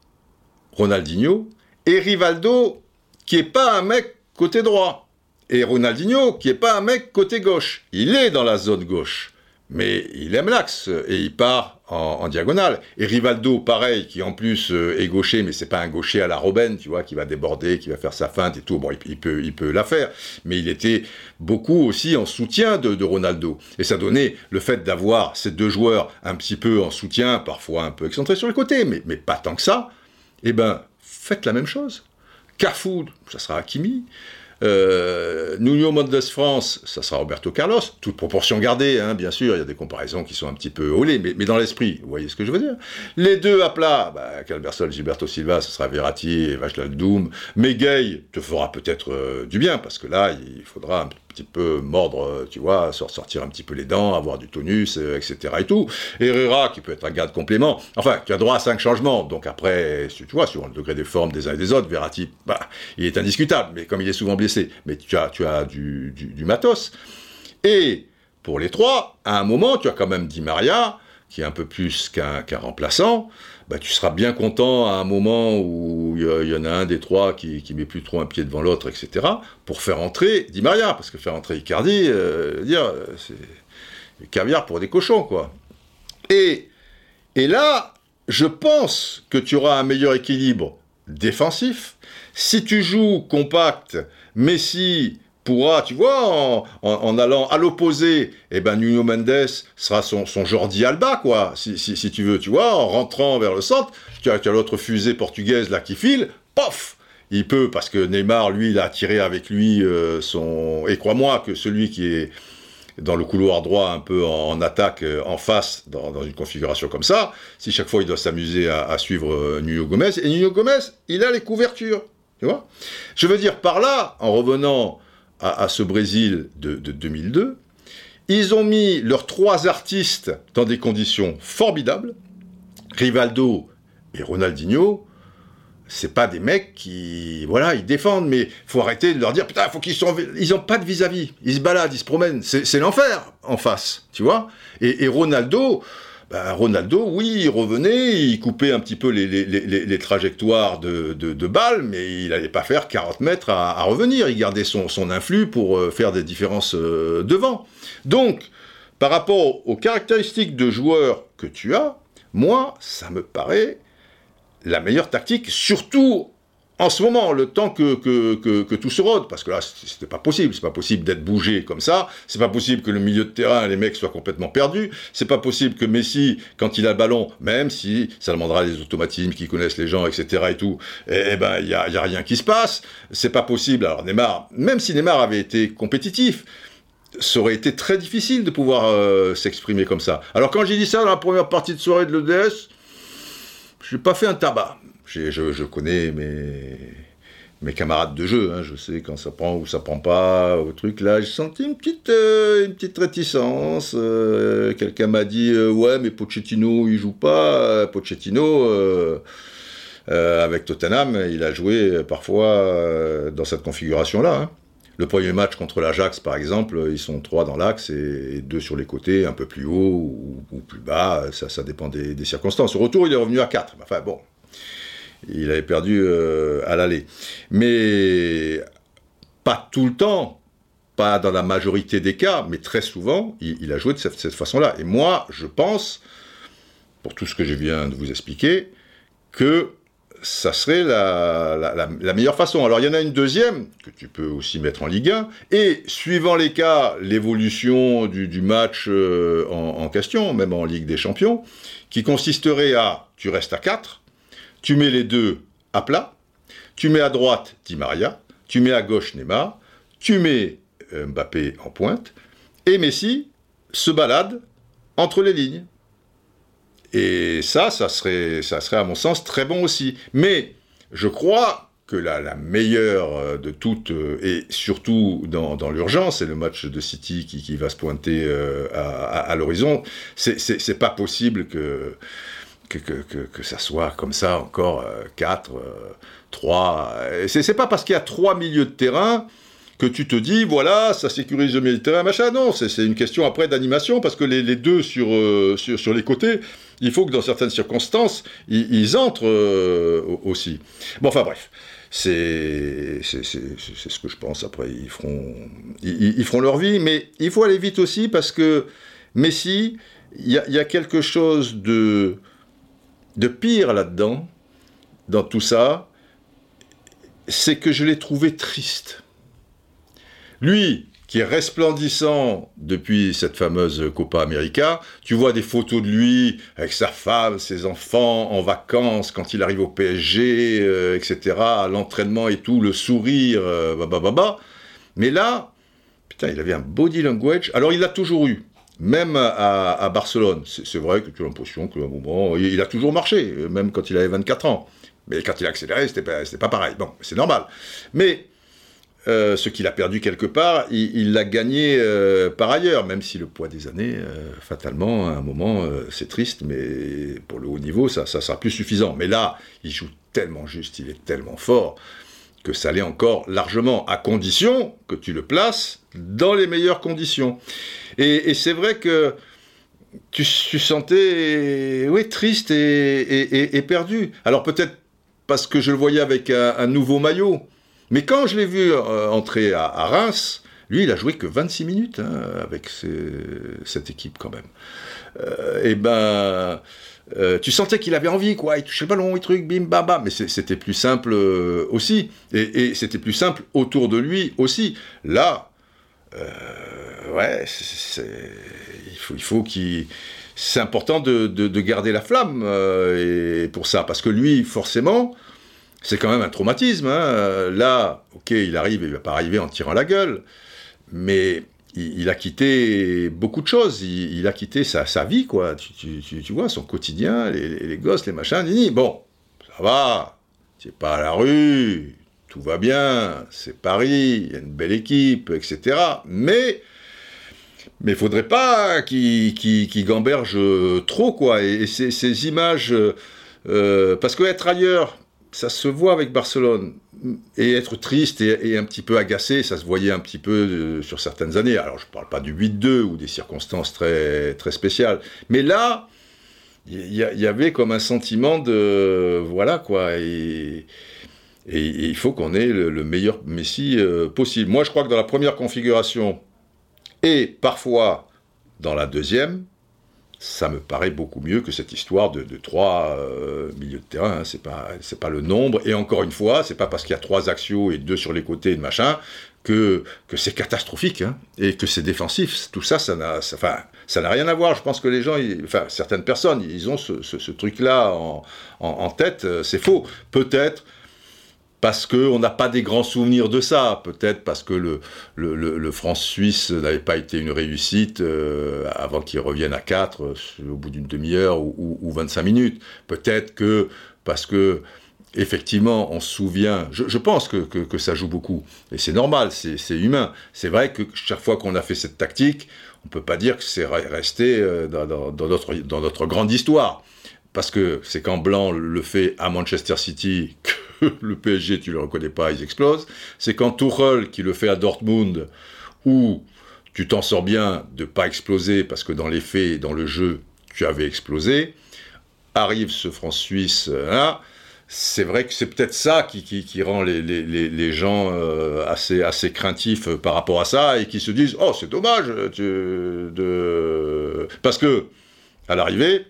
Ronaldinho, et Rivaldo, qui n'est pas un mec côté droit, et Ronaldinho, qui n'est pas un mec côté gauche, il est dans la zone gauche, mais il aime l'axe, et il part en diagonale. Et Rivaldo, pareil, qui en plus est gaucher, mais c'est pas un gaucher à la Robben, tu vois, qui va déborder, qui va faire sa feinte et tout. Bon, il peut la faire, mais il était beaucoup aussi en soutien de Ronaldo. Et ça donnait le fait d'avoir ces deux joueurs un petit peu en soutien, parfois un peu excentrés sur les côtés, mais pas tant que ça. Eh ben, faites la même chose. Cafu, ça sera Hakimi. Nuno Mendes France, ça sera Roberto Carlos, toute proportion gardée, hein, bien sûr, il y a des comparaisons qui sont un petit peu holées, mais dans l'esprit, vous voyez ce que je veux dire. Les deux à plat, Calberson, Gilberto Silva, ça sera Verratti et Vachladoum, mais Gay te fera peut-être du bien, parce que là, il faudra un petit peu mordre, tu vois, sortir un petit peu les dents, avoir du tonus, etc. et tout. Herrera, qui peut être un gars de complément, enfin, tu as droit à 5 changements, donc après, tu vois, sur le degré des formes des uns et des autres, Verratti, il est indiscutable, mais comme il est souvent blessé, mais tu as du matos. Et pour les trois, à un moment, tu as quand même Di Maria, qui est un peu plus qu'un remplaçant. Bah, tu seras bien content à un moment où il y en a un des trois qui met plus trop un pied devant l'autre, etc., pour faire entrer Di Maria, parce que faire entrer Icardi, c'est du caviar pour des cochons, quoi. Et là, je pense que tu auras un meilleur équilibre défensif. Si tu joues compact, Messi pourra, tu vois, en allant à l'opposé, eh ben Nuno Mendes sera son Jordi Alba, quoi, si tu veux, tu vois, en rentrant vers le centre, tu as l'autre fusée portugaise, là, qui file, pof, il peut, parce que Neymar, lui, il a tiré avec lui et crois-moi que celui qui est dans le couloir droit, un peu en attaque, en face, dans une configuration comme ça, si chaque fois il doit s'amuser à suivre Nuno Gomes, et Nuno Gomes, il a les couvertures, tu vois. Je veux dire, par là, en revenant à ce Brésil de 2002, ils ont mis leurs trois artistes dans des conditions formidables. Rivaldo et Ronaldinho, c'est pas des mecs qui, voilà, ils défendent, mais faut arrêter de leur dire, putain, faut ils ont pas de vis-à-vis, ils se baladent, ils se promènent, c'est l'enfer en face, tu vois. Et Ronaldo, oui, il revenait, il coupait un petit peu les trajectoires de balles, mais il n'allait pas faire 40 mètres à revenir, il gardait son influx pour faire des différences devant. Donc, par rapport aux caractéristiques de joueurs que tu as, Moi, ça me paraît la meilleure tactique, surtout en ce moment, le temps que tout se rôde, parce que là, c'était pas possible. C'est pas possible d'être bougé comme ça. C'est pas possible que le milieu de terrain, les mecs soient complètement perdus. C'est pas possible que Messi, quand il a le ballon, même si ça demandera des automatismes qui connaissent les gens, etc. et tout, eh ben, y a rien qui se passe. C'est pas possible. Alors, Neymar, même si Neymar avait été compétitif, ça aurait été très difficile de pouvoir s'exprimer comme ça. Alors, quand j'ai dit ça dans la première partie de soirée de l'EDS, j'ai pas fait un tabac. Je connais mes camarades de jeu, hein, je sais quand ça prend ou ça prend pas, au truc là, j'ai senti une petite réticence, quelqu'un m'a dit ouais mais Pochettino il joue pas, Pochettino avec Tottenham il a joué parfois dans cette configuration là, hein. Le premier match contre l'Ajax, par exemple, ils sont 3 dans l'axe et 2 sur les côtés, un peu plus haut ou plus bas, ça dépend des circonstances. Au retour, il est revenu à 4, enfin bon, il avait perdu à l'aller. Mais pas tout le temps, pas dans la majorité des cas, mais très souvent, il a joué de cette façon-là. Et moi, je pense, pour tout ce que je viens de vous expliquer, que ça serait la meilleure façon. Alors, il y en a une deuxième, que tu peux aussi mettre en Ligue 1, et suivant les cas, l'évolution du match en question, même en Ligue des Champions, qui consisterait à, tu restes à 4, tu mets les deux à plat, tu mets à droite Di Maria, tu mets à gauche Neymar, tu mets Mbappé en pointe, et Messi se balade entre les lignes. Et ça serait à mon sens très bon aussi. Mais je crois que la meilleure de toutes, et surtout dans l'urgence, c'est le match de City qui va se pointer à l'horizon, c'est pas possible que ça soit comme ça encore 4, 3. C'est pas parce qu'il y a 3 milieux de terrain que tu te dis voilà ça sécurise le milieu de terrain machin, non, c'est une question après d'animation, parce que les deux sur les côtés, il faut que dans certaines circonstances ils entrent aussi. Bon, enfin bref, c'est ce que je pense. Après ils feront leur vie, mais il faut aller vite aussi, parce que Messi, il y a quelque chose de pire là-dedans, dans tout ça, c'est que je l'ai trouvé triste. Lui, qui est resplendissant depuis cette fameuse Copa América, tu vois des photos de lui avec sa femme, ses enfants, en vacances, quand il arrive au PSG, etc., à l'entraînement et tout, le sourire, Mais là, putain, il avait un body language. Alors, il l'a toujours eu. Même à Barcelone, c'est vrai que tu as l'impression qu'à un moment, il a toujours marché, même quand il avait 24 ans. Mais quand il a accéléré, c'était pas pareil. Bon, c'est normal. Mais ce qu'il a perdu quelque part, il l'a gagné par ailleurs, même si le poids des années, fatalement, à un moment, c'est triste, mais pour le haut niveau, ça sera plus suffisant. Mais là, il joue tellement juste, il est tellement fort, que ça l'est encore largement, à condition que tu le places dans les meilleures conditions. Et c'est vrai que tu sentais, oui, triste et perdu. Alors peut-être parce que je le voyais avec un nouveau maillot, mais quand je l'ai vu entrer à Reims, lui, il a joué que 26 minutes hein, avec cette équipe quand même. Tu sentais qu'il avait envie, quoi. Il touchait le ballon, il truc, bim, bam, bam. Mais c'était plus simple aussi. Et c'était plus simple autour de lui aussi. Là, il faut qu'il... C'est important de garder la flamme et pour ça. Parce que lui, forcément, c'est quand même un traumatisme. Hein. Là, ok, il arrive, il va pas arriver en tirant la gueule. Mais... Il a quitté beaucoup de choses, il a quitté sa vie, quoi, tu vois, son quotidien, les gosses, les machins, bon, ça va, c'est pas à la rue, tout va bien, c'est Paris, il y a une belle équipe, etc., mais il faudrait pas qu'il gamberge trop, quoi, et ces images, parce que être ailleurs... Ça se voit avec Barcelone, et être triste et un petit peu agacé, ça se voyait un petit peu sur certaines années. Alors, je ne parle pas du 8-2 ou des circonstances très, très spéciales, mais là, il y avait comme un sentiment de... Voilà, quoi, et il faut qu'on ait le meilleur Messi possible. Moi, je crois que dans la première configuration, et parfois dans la deuxième, ça me paraît beaucoup mieux que cette histoire de trois milieux de terrain, hein. C'est pas le nombre, et encore une fois, c'est pas parce qu'il y a trois axiaux et deux sur les côtés et de machin, que c'est catastrophique, hein, et que c'est défensif. Tout ça, ça n'a rien à voir. Je pense que les gens, certaines personnes, ils ont ce truc-là en tête, c'est faux. Peut-être parce qu'on n'a pas des grands souvenirs de ça, peut-être parce que le France-Suisse n'avait pas été une réussite avant qu'il revienne à 4 au bout d'une demi-heure ou 25 minutes. Peut-être que parce que, effectivement, on se souvient, je pense que ça joue beaucoup, et c'est normal, c'est humain. C'est vrai que chaque fois qu'on a fait cette tactique, on ne peut pas dire que c'est resté dans notre grande histoire. Parce que c'est quand Blanc le fait à Manchester City que le PSG, tu ne le reconnais pas, ils explosent. C'est quand Tuchel qui le fait à Dortmund, où tu t'en sors bien de ne pas exploser, parce que dans les faits et dans le jeu, tu avais explosé. Arrive ce France-Suisse là, c'est vrai que c'est peut-être ça qui rend les gens assez craintifs par rapport à ça, et qui se disent « Oh, c'est dommage !» Parce que, à l'arrivée,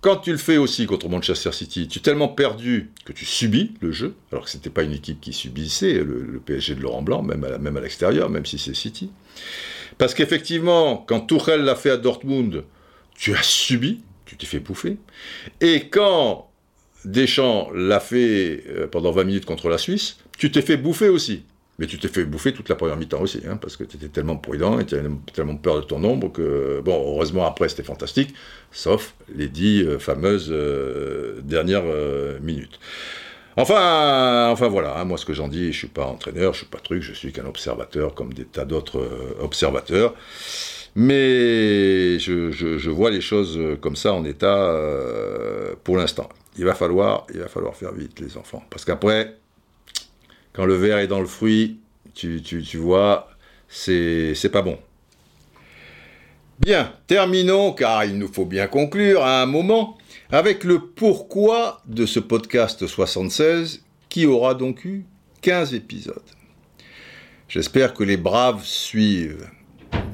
quand tu le fais aussi contre Manchester City, tu es tellement perdu que tu subis le jeu, alors que ce n'était pas une équipe qui subissait, le PSG de Laurent Blanc, même à l'extérieur, même si c'est City. Parce qu'effectivement, quand Tuchel l'a fait à Dortmund, tu as subi, tu t'es fait bouffer. Et quand Deschamps l'a fait pendant 20 minutes contre la Suisse, tu t'es fait bouffer aussi. Mais tu t'es fait bouffer toute la première mi-temps aussi, hein, parce que tu étais tellement prudent et tu avais tellement peur de ton ombre que... Bon, heureusement, après, c'était fantastique, sauf les 10 fameuses dernières minutes. Enfin voilà, hein, moi, ce que j'en dis, je ne suis pas entraîneur, je ne suis pas truc, je suis qu'un observateur, comme des tas d'autres observateurs. Mais je vois les choses comme ça, en état, pour l'instant. Il va falloir faire vite, les enfants, parce qu'après... Quand le verre est dans le fruit, tu vois, c'est pas bon. Bien, terminons, car il nous faut bien conclure à un moment, avec le pourquoi de ce podcast 76, qui aura donc eu 15 épisodes. J'espère que les braves suivent,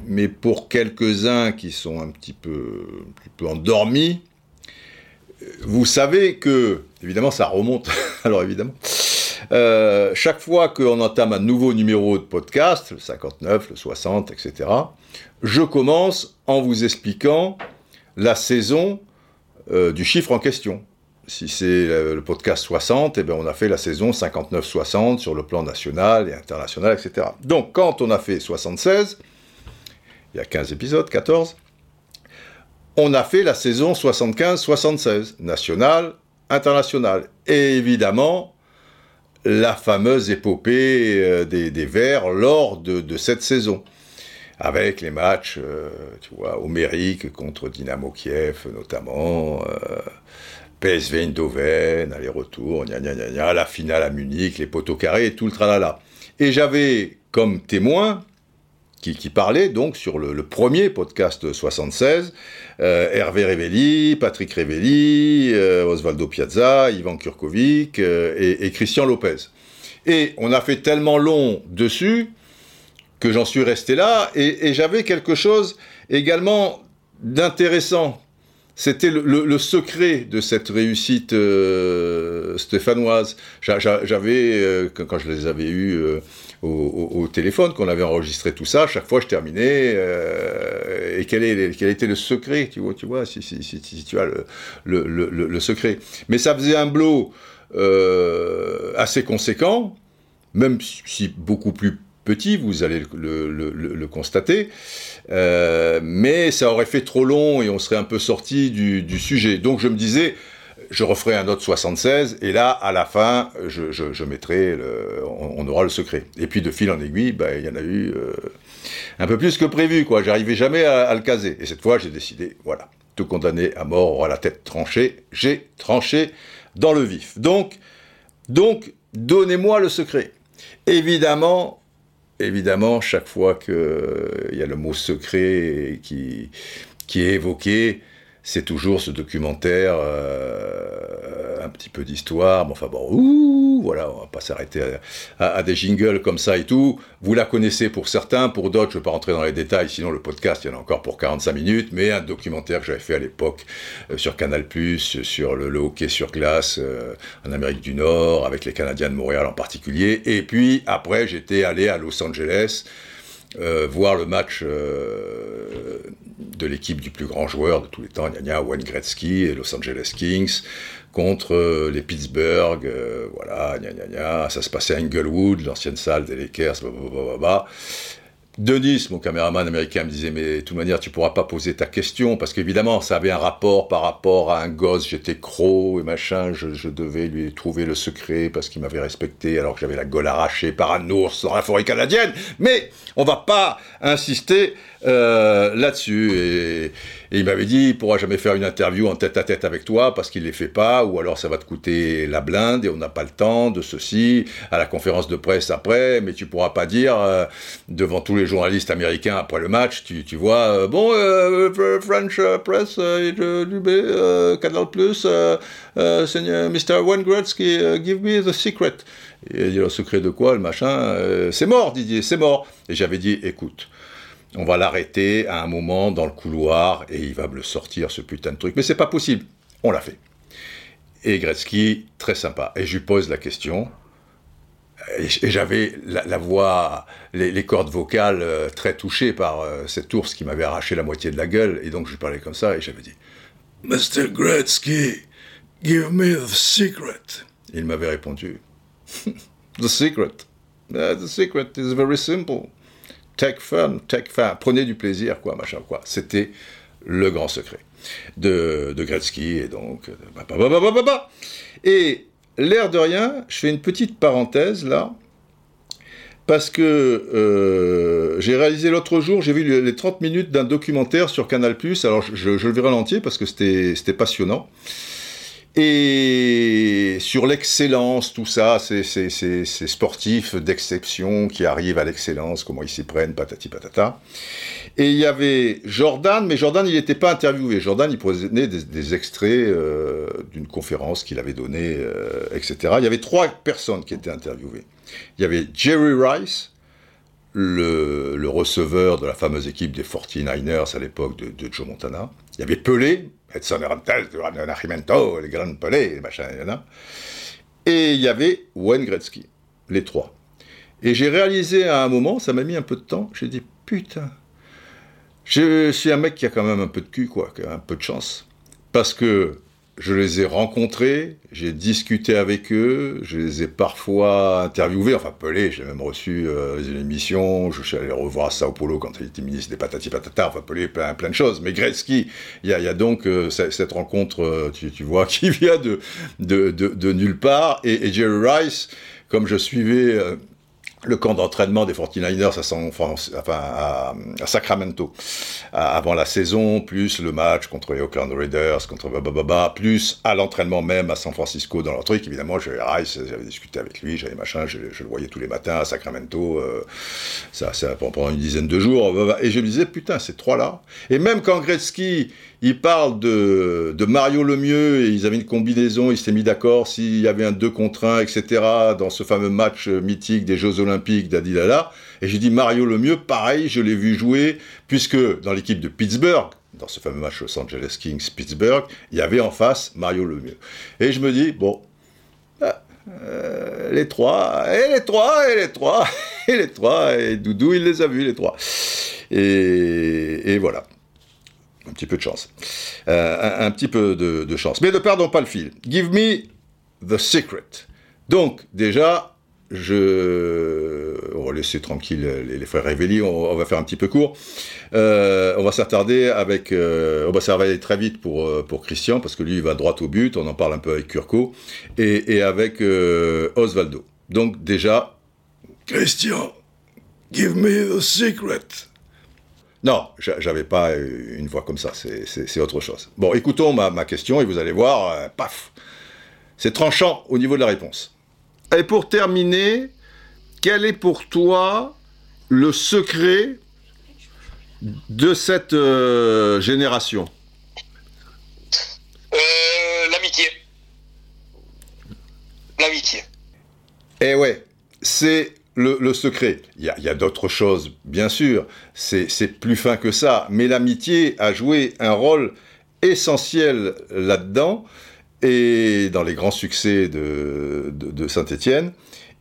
mais pour quelques-uns qui sont un petit peu endormis, vous savez que, évidemment, ça remonte, alors évidemment... chaque fois qu'on entame un nouveau numéro de podcast, le 59, le 60, etc., je commence en vous expliquant la saison du chiffre en question. Si c'est le podcast 60, eh bien on a fait la saison 59-60 sur le plan national et international, etc. Donc quand on a fait 76, il y a 15 épisodes, 14, on a fait la saison 75-76, nationale, internationale. Et évidemment... la fameuse épopée des Verts lors de cette saison, avec les matchs, tu vois, homériques contre Dynamo Kiev notamment, PSV Eindhoven, aller-retour, gna gna gna gna, la finale à Munich, les poteaux carrés et tout le tralala. Et j'avais comme témoin, qui parlait donc sur le premier podcast 76, Hervé Révelli, Patrick Révelli, Osvaldo Piazza, Ivan Kurkovic et Christian Lopez. Et on a fait tellement long dessus que j'en suis resté là, et j'avais quelque chose également d'intéressant. C'était le secret de cette réussite stéphanoise. J'avais, quand je les avais eus au téléphone, qu'on avait enregistré tout ça, chaque fois je terminais, et quel était le secret, tu vois si tu as le secret. Mais ça faisait un blot assez conséquent, même si beaucoup plus petit, vous allez le constater, mais ça aurait fait trop long et on serait un peu sorti du sujet. Donc je me disais, je referai un autre 76, et là, à la fin, je mettrai, on aura le secret. Et puis de fil en aiguille, il y en a eu un peu plus que prévu, quoi. J'arrivais jamais à le caser. Et cette fois, j'ai décidé, voilà, tout condamné à mort aura la tête tranchée, j'ai tranché dans le vif. Donc donnez-moi le secret. Évidemment, chaque fois qu'il y a le mot secret qui est évoqué, c'est toujours ce documentaire, un petit peu d'histoire, mais enfin bon, voilà, on va pas s'arrêter à des jingles comme ça et tout. Vous la connaissez pour certains, pour d'autres, je ne vais pas rentrer dans les détails, sinon le podcast, il y en a encore pour 45 minutes, mais un documentaire que j'avais fait à l'époque sur Canal+, sur le hockey sur glace en Amérique du Nord, avec les Canadiens de Montréal en particulier, et puis après, j'étais allé à Los Angeles, voir le match de l'équipe du plus grand joueur de tous les temps, Wayne Gretzky et Los Angeles Kings contre les Pittsburgh, voilà, ça se passait à Inglewood, l'ancienne salle des Lakers, blablabla. Denis, mon caméraman américain, me disait « Mais de toute manière, tu ne pourras pas poser ta question, parce qu'évidemment, ça avait un rapport par rapport à un gosse, j'étais croc et machin, je devais lui trouver le secret parce qu'il m'avait respecté alors que j'avais la gueule arrachée par un ours dans la forêt canadienne. » Mais on ne va pas insister là-dessus. Et il m'avait dit « Il ne pourra jamais faire une interview en tête-à-tête avec toi parce qu'il ne les fait pas, ou alors ça va te coûter la blinde et on n'a pas le temps de ceci, à la conférence de presse après, mais tu ne pourras pas dire devant tous les journalistes américains après le match, tu vois, bon, French Press, Canal+, Mr. Wayne Gretzky, give me the secret. » Et il dit, le secret de quoi, le machin, c'est mort, Didier, c'est mort. Et j'avais dit, écoute, on va l'arrêter à un moment dans le couloir et il va me le sortir, ce putain de truc. Mais c'est pas possible. On l'a fait. Et Gretzky, très sympa. Et je lui pose la question. Et j'avais la voix, les cordes vocales très touchées par cet ours qui m'avait arraché la moitié de la gueule. Et donc, je lui parlais comme ça et j'avais dit « Mr. Gretzky, give me the secret. » Il m'avait répondu « The secret. The secret is very simple. Take fun. Prenez du plaisir, quoi, machin, quoi. » C'était le grand secret de Gretzky et donc... Et... l'air de rien, je fais une petite parenthèse là, parce que j'ai réalisé l'autre jour, j'ai vu les 30 minutes d'un documentaire sur Canal+, alors je le verrai en entier parce que c'était passionnant, et sur l'excellence, tout ça, ces sportifs d'exception qui arrivent à l'excellence, comment ils s'y prennent, patati patata, et il y avait Jordan, mais Jordan il n'était pas interviewé, Jordan il prenait des extraits d'une conférence qu'il avait donnée, etc. Il y avait 3 personnes qui étaient interviewées. Il y avait Jerry Rice, le receveur de la fameuse équipe des 49ers à l'époque de Joe Montana. Il y avait Pelé, Edson Arantes, les grands Pelé, les machins, et il y avait Wayne Gretzky, les 3. Et j'ai réalisé à un moment, ça m'a mis un peu de temps, j'ai dit putain, je suis un mec qui a quand même un peu de cul, quoi, qui a un peu de chance, parce que je les ai rencontrés, j'ai discuté avec eux, je les ai parfois interviewés, enfin Pelé, j'ai même reçu une émission, je suis allé revoir à Sao Paulo quand il était ministre des patati patata, enfin Pelé, plein de choses, mais Gretzky, il y a donc cette rencontre, tu vois, qui vient de nulle part, et Jerry Rice, comme je suivais le camp d'entraînement des 49ers à à Sacramento, avant la saison, plus le match contre les Oakland Raiders, contre babababa, plus à l'entraînement même à San Francisco dans leur truc, évidemment, j'avais discuté avec lui, j'avais machin, je le voyais tous les matins à Sacramento, ça pendant une dizaine de jours, et je me disais, putain, ces 3-là, et même quand Gretzky, il parle de Mario Lemieux, et ils avaient une combinaison, ils s'étaient mis d'accord s'il y avait un 2-1, etc., dans ce fameux match mythique des Jeux Olympiques d'Adilala, et j'ai dit Mario Lemieux, pareil, je l'ai vu jouer, puisque dans l'équipe de Pittsburgh, dans ce fameux match Los Angeles Kings-Pittsburgh, il y avait en face Mario Lemieux. Et je me dis, bon, les trois, et Doudou, il les a vus, les 3. Et voilà. Un petit peu de chance. Un petit peu de chance. Mais ne perdons pas le fil. Give me the secret. Donc, déjà, on va laisser tranquille les frères Révéli, on va faire un petit peu court. On va s'attarder avec... ça va aller très vite pour Christian, parce que lui, il va droit au but. On en parle un peu avec Kurko. Et avec Osvaldo. Donc, déjà... Christian, give me the secret. Non, j'avais pas une voix comme ça, c'est autre chose. Bon, écoutons ma question et vous allez voir, paf, c'est tranchant au niveau de la réponse. Et pour terminer, quel est pour toi le secret de cette génération ? Eh ouais, c'est le secret. Il y a d'autres choses, bien sûr, c'est plus fin que ça, mais l'amitié a joué un rôle essentiel là-dedans, et dans les grands succès de Saint-Étienne.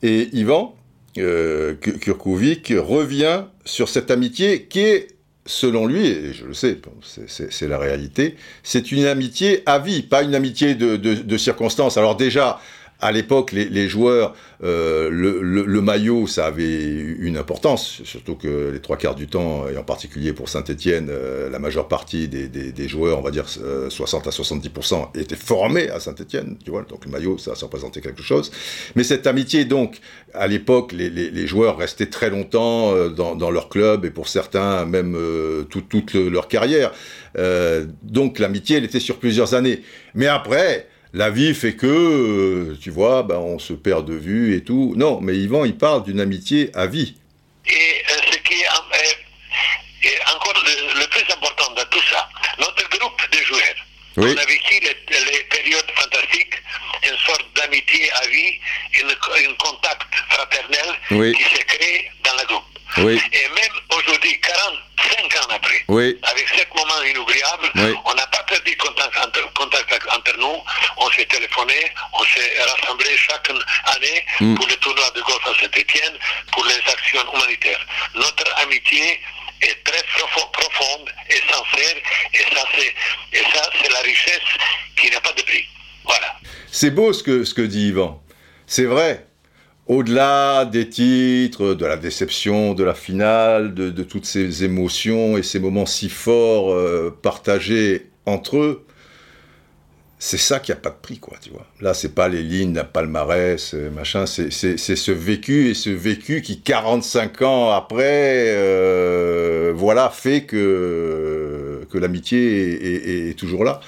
Et Ivan Kurkovic revient sur cette amitié qui est, selon lui, et je le sais, c'est la réalité, c'est une amitié à vie, pas une amitié de circonstance. Alors déjà, à l'époque, les joueurs, le maillot, ça avait une importance, surtout que les trois quarts du temps, et en particulier pour Saint-Étienne, la majeure partie des joueurs, on va dire 60 à 70%, étaient formés à Saint-Étienne, tu vois, donc le maillot, ça représentait quelque chose. Mais cette amitié, donc, à l'époque, les joueurs restaient très longtemps dans leur club, et pour certains, même toute leur carrière. Donc l'amitié, elle était sur plusieurs années. Mais après... la vie fait que, tu vois, on se perd de vue et tout. Non, mais Yvan, il parle d'une amitié à vie. Et ce qui est encore le plus important de tout ça, notre groupe de joueurs, oui. On a vécu les périodes fantastiques, une sorte d'amitié à vie, un contact fraternel oui. qui s'est créé dans le groupe. Oui. Et même aujourd'hui, 45 ans après, oui. avec ce moment inoubliable, oui. on n'a pas perdu contact entre nous, on s'est téléphoné, on s'est rassemblés chaque année pour le tournoi de golf à Saint-Étienne, pour les actions humanitaires. Notre amitié est très profonde et sincère, et ça c'est la richesse qui n'a pas de prix. Voilà. C'est beau ce que dit Yvan, c'est vrai. Au-delà des titres, de la déception, de la finale, de toutes ces émotions et ces moments si forts partagés entre eux, c'est ça qui n'a pas de prix, quoi, tu vois. Là, c'est pas les lignes, la palmarès, machin, c'est ce vécu, et ce vécu qui, 45 ans après, fait que l'amitié est toujours là.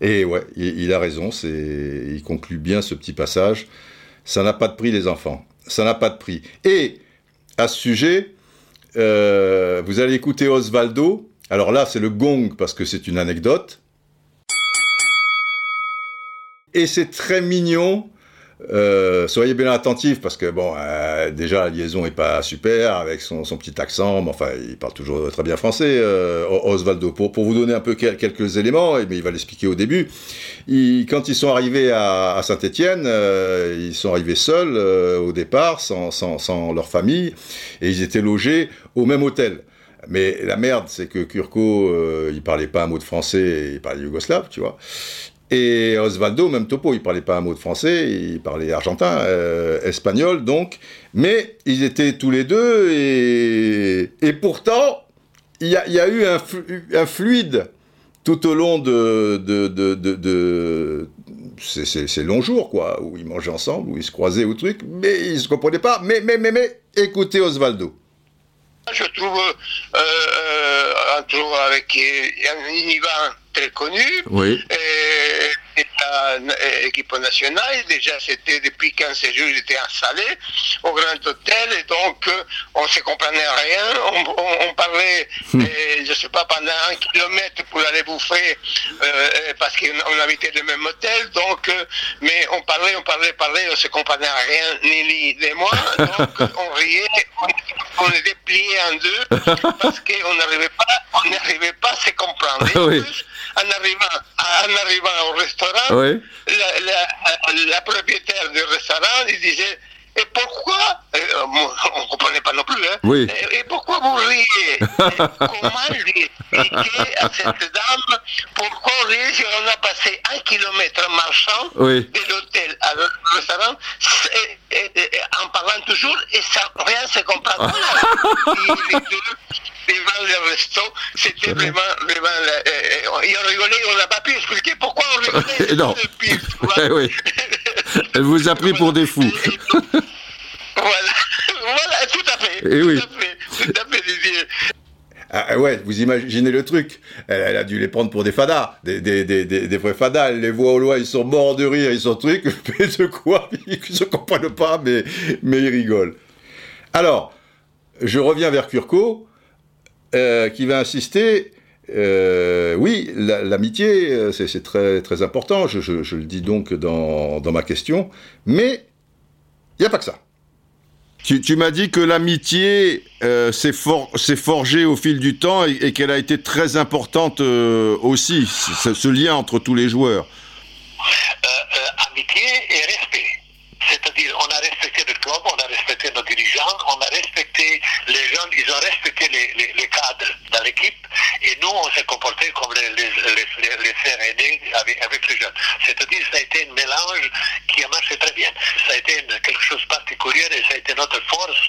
Et ouais, il a raison, il conclut bien ce petit passage. Ça n'a pas de prix, les enfants. Ça n'a pas de prix. Et, à ce sujet, vous allez écouter Osvaldo. Alors là, c'est le gong, parce que c'est une anecdote. Et c'est très mignon. Soyez bien attentifs, parce que, déjà, la liaison n'est pas super, avec son petit accent. Mais enfin, il parle toujours très bien français, Osvaldo. Pour vous donner un peu quelques éléments, mais il va l'expliquer au début. Quand ils sont arrivés à Saint-Étienne, ils sont arrivés seuls au départ, sans leur famille, et ils étaient logés au même hôtel. Mais la merde, c'est que Kurko, il parlait pas un mot de français, il parlait yougoslave, tu vois. Et Osvaldo, même topo, il parlait pas un mot de français, il parlait argentin, espagnol, donc. Mais ils étaient tous les deux, et pourtant, il y a eu un fluide tout au long de ces longs jours, quoi, où ils mangeaient ensemble, où ils se croisaient au truc, mais ils se comprenaient pas. Mais, écoutez Osvaldo. Je trouve un tour avec un Ivan très connu, oui. C'est une équipe nationale, déjà c'était depuis 15 jours j'étais installé au Grand Hôtel, et donc on se comprenait rien, on parlait, je sais pas, pendant 1 kilomètre pour aller bouffer, parce qu'on habitait le même hôtel, donc, mais on parlait, on se comprenait rien, ni lui ni moi, donc on riait, on était pliés en deux, parce qu'on n'arrivait pas à se comprendre. Oui. En arrivant au restaurant, oui. la propriétaire du restaurant, il disait « Et pourquoi ?» On ne comprenait pas non plus. Hein. Oui. « Et pourquoi vous riez ?» Comment lui expliquer à cette dame pourquoi on riait si on a passé 1 kilomètre en marchant oui. de l'hôtel à le restaurant et en parlant toujours et sans rien se comprendre. Devant le resto, c'était vraiment et on rigolait, on n'a pas pu expliquer pourquoi on rigolait. Non. Pire, oui. Elle vous a pris pour des fous. Voilà, tout à fait. Et oui. Tout à fait, Didier. Ah ouais, vous imaginez le truc. Elle a dû les prendre pour des fadas, des vrais fadas. Elle les voit au loin, ils sont morts de rire, ils sont trucs, mais de quoi ils ne se comprennent pas, mais ils rigolent. Alors, je reviens vers Kurko. Qui va insister, oui, l'amitié, c'est très, très important, je le dis donc dans ma question, mais Il n'y a pas que ça. Tu m'as dit que l'amitié s'est forgée au fil du temps et qu'elle a été très importante aussi, ce lien entre tous les joueurs. Amitié et respect. C'est-à-dire, on a respecté le club, on a respecté nos dirigeants, on a respecté les jeunes, ils ont respecté les cadres dans l'équipe, et nous, on s'est comporté comme les frères aînés avec les jeunes. C'est-à-dire, ça a été un mélange qui a marché très bien. Ça a été quelque chose de particulier, et ça a été notre force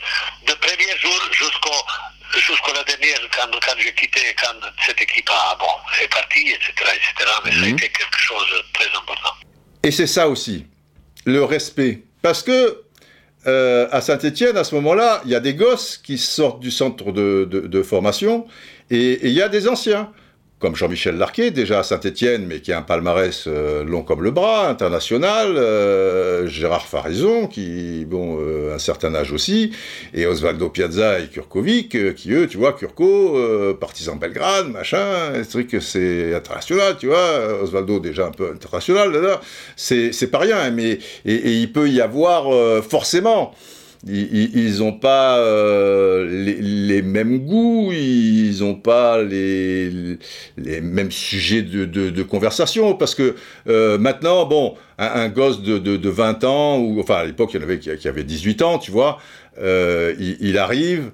de premier jour jusqu'à la dernière, quand j'ai quitté, quand cette équipe est partie, etc. Mais ça a été quelque chose de très important. Et c'est ça aussi, le respect. Parce que à Saint-Étienne, à ce moment-là, il y a des gosses qui sortent du centre de formation et il y a des anciens, comme Jean-Michel Larquet, déjà à Saint-Étienne, mais qui a un palmarès long comme le bras, international, Gérard Farison, qui, un certain âge aussi, et Osvaldo Piazza et Kurkovic, qui eux, tu vois, Kurko, partisan Belgrade, machin, c'est vrai que c'est international, tu vois, Osvaldo déjà un peu international, là, c'est pas rien, mais et il peut y avoir forcément... Ils n'ont pas les mêmes goûts, ils n'ont pas les mêmes sujets de conversation, parce que maintenant, un gosse de 20 ans, ou enfin à l'époque il y en avait qui avait 18 ans, tu vois, il arrive,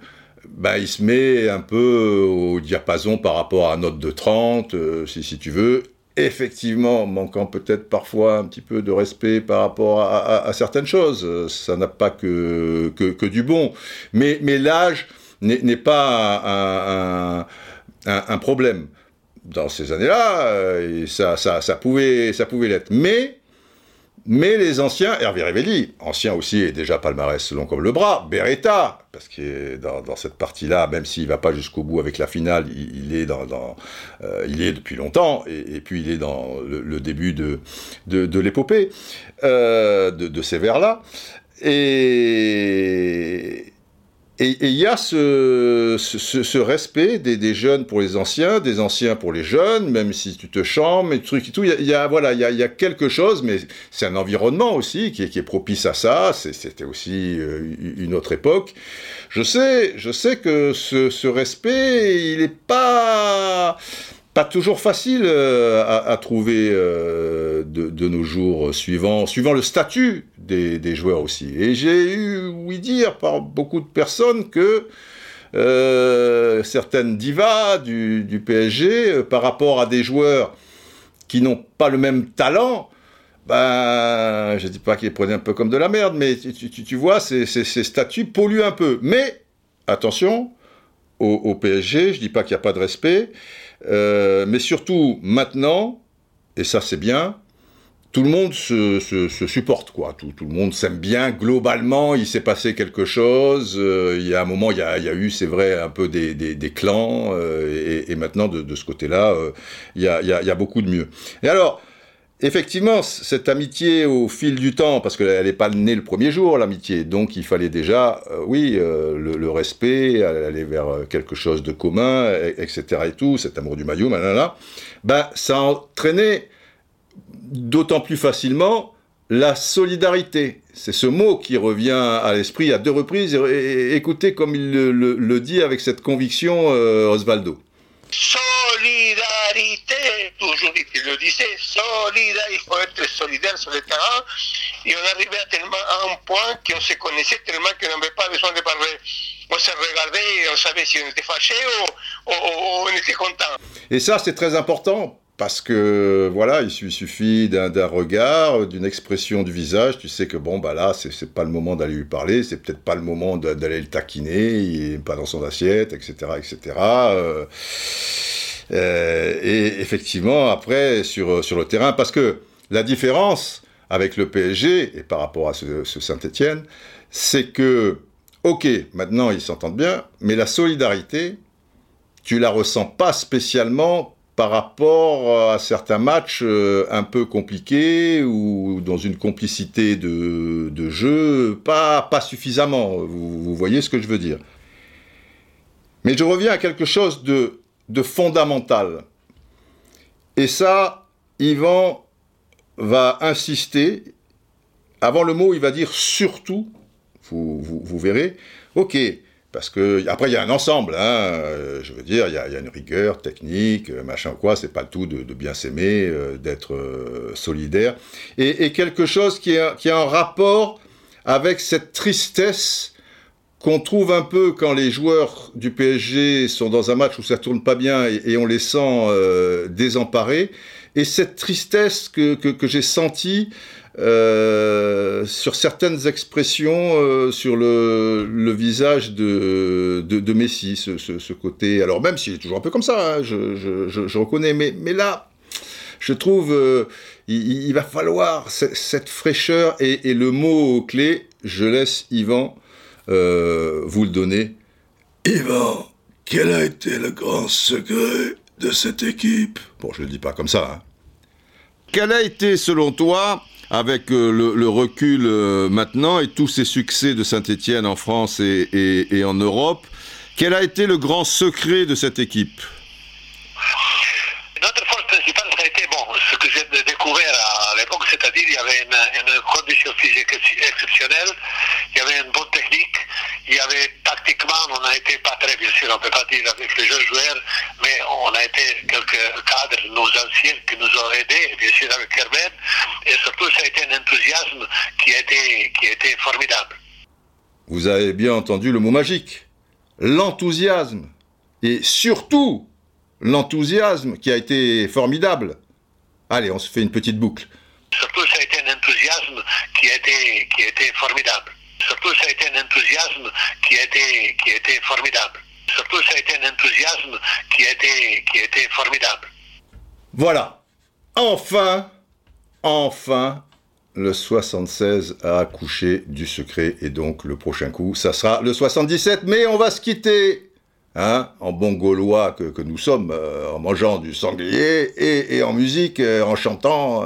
il se met un peu au diapason par rapport à note de 30, si tu veux, effectivement, manquant peut-être parfois un petit peu de respect par rapport à certaines choses. Ça n'a pas que du bon. Mais l'âge n'est pas un problème. Dans ces années-là, ça pouvait l'être. Mais les anciens, Hervé Révelli, ancien aussi et déjà palmarès long comme le bras, Beretta, parce que dans cette partie-là, même s'il ne va pas jusqu'au bout avec la finale, il est il est depuis longtemps, et puis il est dans le début de l'épopée, de ces vers-là. Et il y a ce respect des jeunes pour les anciens, des anciens pour les jeunes, même si tu te chambres et trucs et tout. Il y a quelque chose, mais c'est un environnement aussi qui est propice à ça. C'était aussi une autre époque. Je sais que ce respect, il n'est pas toujours facile à trouver de nos jours, suivant le statut des joueurs aussi. Et j'ai eu ouï dire par beaucoup de personnes que certaines divas du PSG, par rapport à des joueurs qui n'ont pas le même talent, je dis pas qu'ils les prenaient un peu comme de la merde, mais tu vois, ces statuts polluent un peu. Mais attention, au PSG, je dis pas qu'il n'y a pas de respect. Mais surtout, maintenant, et ça c'est bien, tout le monde se supporte, quoi. Tout le monde s'aime bien, globalement, il s'est passé quelque chose, il y a un moment, il y a eu, c'est vrai, un peu des clans, et maintenant, de ce côté-là, il y a beaucoup de mieux. Et alors, effectivement, cette amitié au fil du temps, parce qu'elle n'est pas née le premier jour, l'amitié, donc il fallait déjà, le respect, aller vers quelque chose de commun, etc. et tout, cet amour du maillot, ça entraînait d'autant plus facilement la solidarité. C'est ce mot qui revient à l'esprit à deux reprises, et écoutez comme il le dit avec cette conviction, Osvaldo. Solidarité, toujours il le disait, solidaire, il faut être solidaire sur le terrain, et on arrivait tellement à un point qu'on se connaissait tellement qu'on n'avait pas besoin de parler. On se regardait et on savait si on était fâché ou on était content. Et ça, c'est très important. Parce que, voilà, il suffit d'un regard, d'une expression du visage, tu sais que là, c'est pas le moment d'aller lui parler, c'est peut-être pas le moment d'aller le taquiner, il n'est pas dans son assiette, etc., etc. Et effectivement, après, sur le terrain, parce que la différence avec le PSG, et par rapport à ce Saint-Étienne, c'est que, ok, maintenant, ils s'entendent bien, mais la solidarité, tu la ressens pas spécialement par rapport à certains matchs un peu compliqués ou dans une complicité de jeu, pas suffisamment, vous voyez ce que je veux dire. Mais je reviens à quelque chose de fondamental. Et ça, Yvan va insister, avant le mot, il va dire surtout vous verrez. Ok, parce que après il y a un ensemble, je veux dire, il y a une rigueur technique, machin ou quoi, c'est pas le tout de bien s'aimer, d'être solidaire, et quelque chose qui a un rapport avec cette tristesse qu'on trouve un peu quand les joueurs du PSG sont dans un match où ça tourne pas bien et on les sent désemparés. Et cette tristesse que j'ai sentie sur certaines expressions sur le visage de Messi, ce côté... Alors même s'il est toujours un peu comme ça, je reconnais, mais là, je trouve il va falloir cette fraîcheur et le mot clé, je laisse Yvan... vous le donnez. Yvan, quel a été le grand secret de cette équipe ? Bon, je ne le dis pas comme ça. Quel a été, selon toi, avec le recul maintenant et tous ces succès de Saint-Étienne en France et en Europe, quel a été le grand secret de cette équipe ? Notre force principale, ça a été ce que j'ai découvert à l'époque, c'est-à-dire il y avait une condition physique exceptionnelle, il y avait une bonne technique, il y avait tactiquement, on n'a été pas très bien sûr, on ne peut pas dire avec les jeunes joueurs, mais on a été quelques cadres, nos anciens qui nous ont aidés, bien sûr avec Kerben, et surtout ça a été un enthousiasme qui a été formidable. Vous avez bien entendu le mot magique, l'enthousiasme, et surtout l'enthousiasme qui a été formidable. Allez, on se fait une petite boucle. Surtout, ça a été un enthousiasme qui a été formidable. Surtout, ça a été un enthousiasme qui a été formidable. Surtout, ça a été un enthousiasme qui a été formidable. Voilà. Enfin, le 76 a accouché du secret. Et donc, le prochain coup, ça sera le 77. Mais on va se quitter... en bon gaulois que nous sommes, en mangeant du sanglier et en musique, en chantant,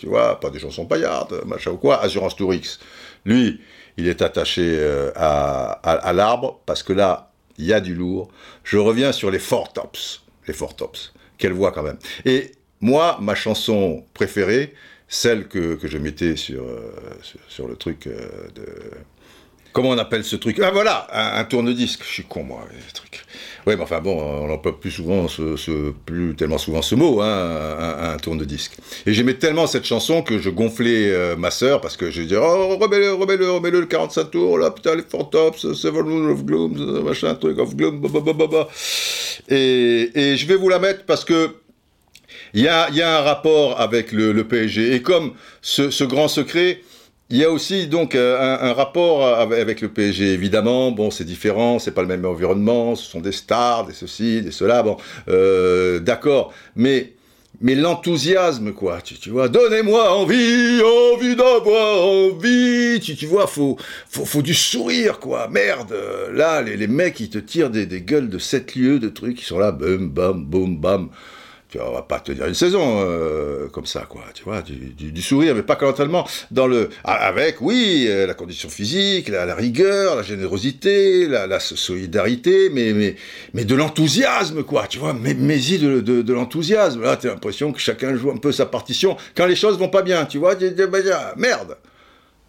tu vois, pas des chansons paillardes, machin ou quoi, Assurance Tourix. Lui, il est attaché à l'arbre, parce que là, il y a du lourd. Je reviens sur les Four Tops. Les Four Tops. Quelle voix quand même. Et moi, ma chanson préférée, celle que je mettais sur le truc de... Comment on appelle ce truc ? Ah voilà, un tourne-disque. Je suis con, moi, les trucs. Oui, mais enfin, bon, on n'emploie plus souvent plus tellement souvent ce mot, un tourne-disque. Et j'aimais tellement cette chanson que je gonflais ma sœur, parce que je disais, oh, remets-le, le 45 tours, là, putain, les Four Tops, Seven Rules of Gloom, machin, truc of Gloom, babababa. Et je vais vous la mettre parce que il y a un rapport avec le PSG. Et comme ce grand secret... Il y a aussi donc un rapport avec le PSG, évidemment. Bon, c'est différent, c'est pas le même environnement, ce sont des stars, des ceci, des cela, bon, d'accord. Mais l'enthousiasme, quoi, tu vois, donnez-moi envie d'avoir envie, tu vois, faut du sourire, quoi, merde. Là, les mecs, ils te tirent des gueules de 7 lieux, de trucs, ils sont là, bum, bam, boum, bam. Tu vois, on va pas tenir une saison comme ça, quoi. Tu vois, du sourire, mais pas que l'entraînement. Avec, oui, la condition physique, la rigueur, la générosité, la solidarité, mais de l'enthousiasme, quoi. Tu vois, mais-y de l'enthousiasme. Là, t'as l'impression que chacun joue un peu sa partition. Quand les choses vont pas bien, tu vois, merde.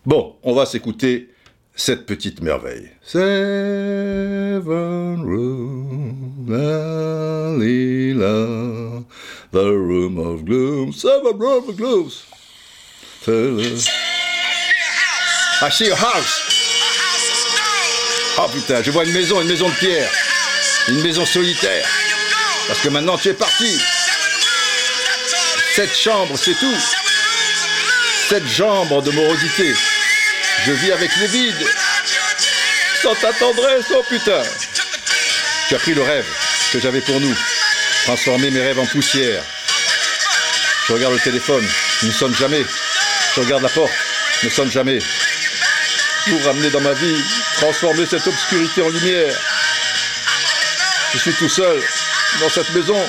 Bon, on va s'écouter cette petite merveille. Seven rooms, la lila, the room of gloom, seven room of gloom. I see a house. Oh putain, je vois une maison de pierre, une maison solitaire. Parce que maintenant tu es parti. 7 chambres, c'est tout. 7 chambres de morosité. Je vis avec le vide, sans ta tendresse, oh putain. Tu as pris le rêve que j'avais pour nous, transformer mes rêves en poussière. Je regarde le téléphone, nous ne sommes jamais. Je regarde la porte, nous ne sommes jamais. Pour ramener dans ma vie, transformer cette obscurité en lumière. Je suis tout seul, dans cette maison.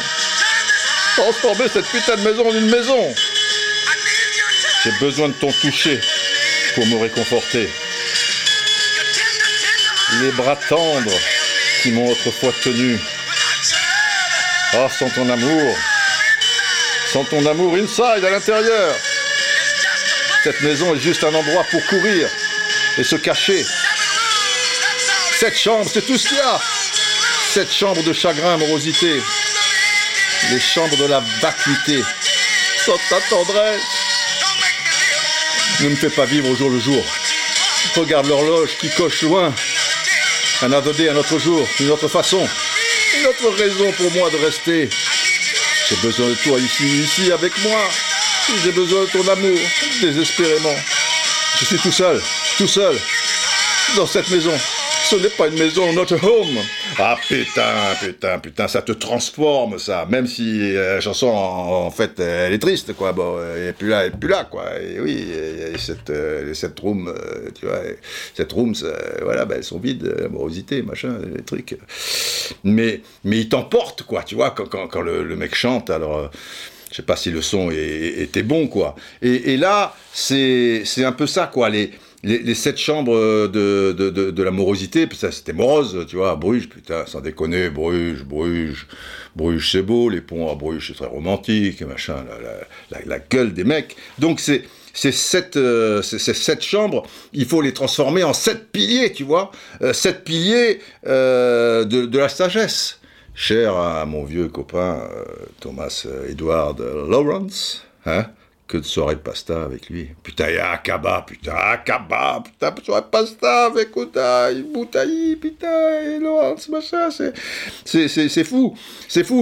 Transformer cette putain de maison en une maison. J'ai besoin de ton toucher. Pour me réconforter. Les bras tendres qui m'ont autrefois tenu. Oh, sans ton amour inside, à l'intérieur. Cette maison est juste un endroit pour courir et se cacher Sept chambres, c'est tout ce qu'il y a. Sept chambres de chagrin, morosité. Les chambres de la vacuité. Sans ta tendresse. Ne me fais pas vivre au jour le jour. Regarde l'horloge qui coche loin. Un autre day, un autre jour, une autre façon. Une autre raison pour moi de rester. J'ai besoin de toi ici avec moi. J'ai besoin de ton amour, désespérément. Je suis tout seul, dans cette maison. Ce n'est pas une maison, notre home. Ah putain, ça te transforme, ça. Même si la chanson, en fait, elle est triste, quoi. Bon, elle est plus là, quoi. Et oui, et cette room, tu vois, cette room, ça, voilà, ben, elles sont vides, morosité, machin, les trucs. Mais il t'emporte, quoi, tu vois, quand le mec chante, alors... Je sais pas si le son était bon, quoi. Et là, c'est un peu ça, quoi. Les sept chambres de la morosité, puis ça, c'était morose, tu vois. Bruges, putain, sans déconner, Bruges, c'est beau, les ponts à Bruges, c'est très romantique, et machin, la gueule des mecs. Donc, ces sept chambres, il faut les transformer en sept piliers, tu vois. Sept piliers de la sagesse. Cher à mon vieux copain Thomas Edward Lawrence, hein, que de soirée de pasta avec lui. Putain, il y a Akaba, soirée de pasta avec Otaï, Boutaï, putain, et Lawrence, machin, c'est fou,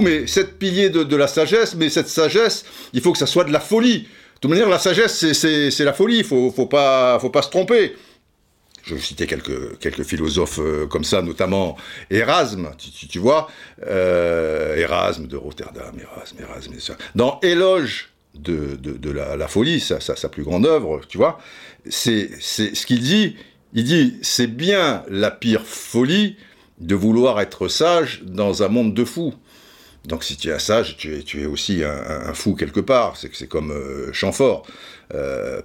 mais cette pilier de la sagesse, mais cette sagesse, il faut que ça soit de la folie. De toute manière, la sagesse, c'est la folie, faut pas se tromper. Je vais citer quelques philosophes comme ça, notamment Erasme, tu vois, Erasme de Rotterdam, Erasme, dans Éloge de la folie, sa plus grande œuvre, tu vois, c'est ce qu'il dit, il dit, c'est bien la pire folie de vouloir être sage dans un monde de fous. Donc si tu es un sage, tu es aussi un fou quelque part, c'est comme Chamfort.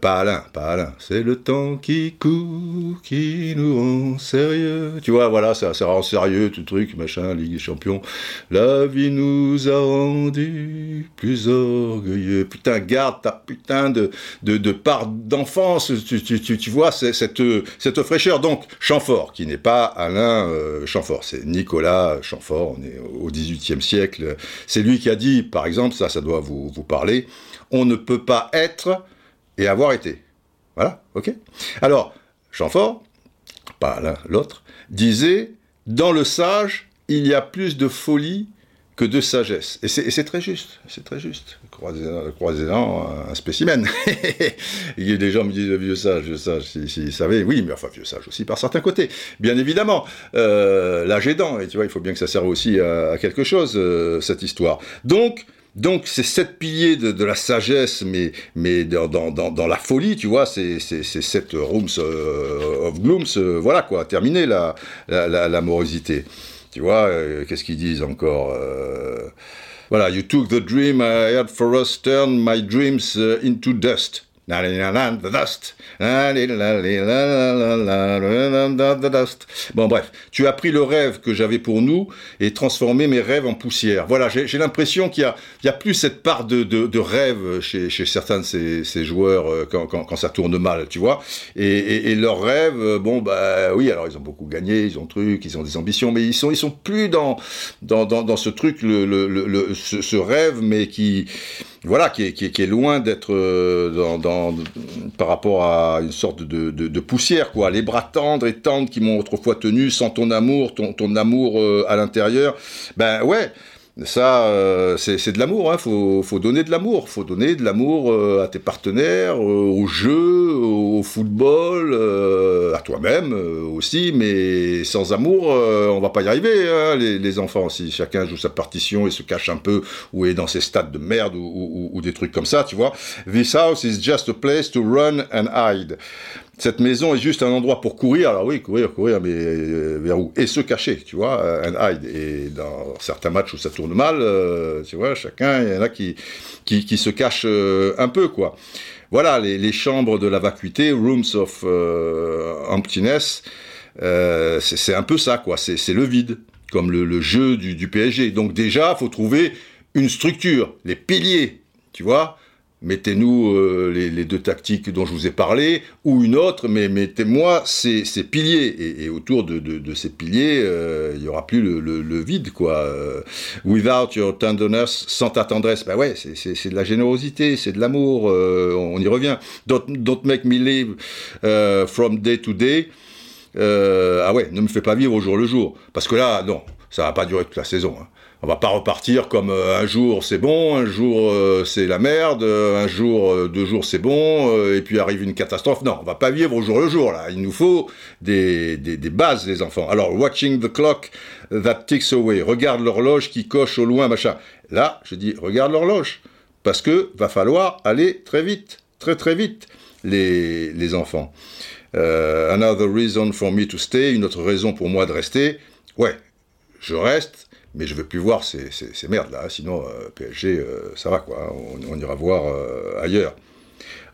Pas Alain. C'est le temps qui court, qui nous rend sérieux. Tu vois, voilà, ça rend sérieux, tout truc, machin, Ligue des Champions. La vie nous a rendus plus orgueilleux. Putain, garde ta putain de part d'enfance, tu vois, cette fraîcheur. Donc, Chamfort, qui n'est pas Alain Chamfort, c'est Nicolas Chamfort, on est au XVIIIe siècle. C'est lui qui a dit, par exemple, ça doit vous parler, on ne peut pas être... et avoir été. Voilà, ok. Alors, Chamfort, pas l'un, l'autre, disait, dans le sage, il y a plus de folie que de sagesse. Et c'est très juste, Croisez-en un spécimen. Il y a des gens qui me disent, vieux sage, s'ils savaient, oui, mais enfin, vieux sage aussi, par certains côtés, bien évidemment. L'âge aidant, et tu vois, il faut bien que ça serve aussi à quelque chose, cette histoire. Donc, c'est sept piliers de la sagesse, mais dans la folie, tu vois, c'est sept rooms of glooms, voilà quoi, terminé la morosité. Tu vois, qu'est-ce qu'ils disent encore voilà, you took the dream I had for us, turned my dreams into dust. Bon bref, tu as pris le rêve que j'avais pour nous et transformé mes rêves en poussière. Voilà, j'ai l'impression qu'il y a plus cette part de rêve chez certains de ces joueurs quand ça tourne mal, tu vois. Et leurs rêves, bon bah oui, alors ils ont beaucoup gagné, ils ont des ambitions, mais ils sont plus dans ce truc, ce rêve, mais qui... Voilà, qui est loin d'être par rapport à une sorte de poussière, quoi. Les bras tendres et tendres qui m'ont autrefois tenu sans ton amour, ton amour à l'intérieur. Ben ouais, ça, c'est de l'amour, hein. Faut donner de l'amour. Faut donner de l'amour à tes partenaires, au jeu, au football, à toi-même aussi. Mais sans amour, on va pas y arriver, hein, les enfants. Si chacun joue sa partition et se cache un peu, ou est dans ses stades de merde, ou des trucs comme ça, tu vois. This house is just a place to run and hide. Cette maison est juste un endroit pour courir, alors oui, courir, mais vers où ? Et se cacher, tu vois, and hide. Et dans certains matchs où ça tourne mal, tu vois, chacun, il y en a qui se cachent un peu, quoi. Voilà, les chambres de la vacuité, rooms of emptiness, c'est un peu ça, quoi, c'est le vide, comme le jeu du PSG. Donc déjà, il faut trouver une structure, les piliers, tu vois. mettez-nous les deux tactiques dont je vous ai parlé, ou une autre, mais mettez-moi ces piliers. Et autour de ces piliers, il n'y aura plus le vide, quoi. Without your tenderness, sans ta tendresse. Ben ouais, c'est de la générosité, c'est de l'amour, on y revient. Don't make me live from day to day. Ah ouais, ne me fais pas vivre au jour le jour. Parce que là, non, ça va pas durer toute la saison, hein. On va pas repartir comme un jour c'est bon, un jour c'est la merde, un jour, deux jours c'est bon, et puis arrive une catastrophe. Non, on va pas vivre au jour le jour, là. Il nous faut des bases, les enfants. Alors, watching the clock that ticks away. Regarde l'horloge qui coche au loin, machin. Là, je dis, regarde l'horloge. Parce que va falloir aller très vite, très très vite, les enfants. Another reason for me to stay, une autre raison pour moi de rester. Ouais, je reste, mais je veux plus voir ces merdes-là. Sinon, PSG, ça va, quoi. On ira voir ailleurs.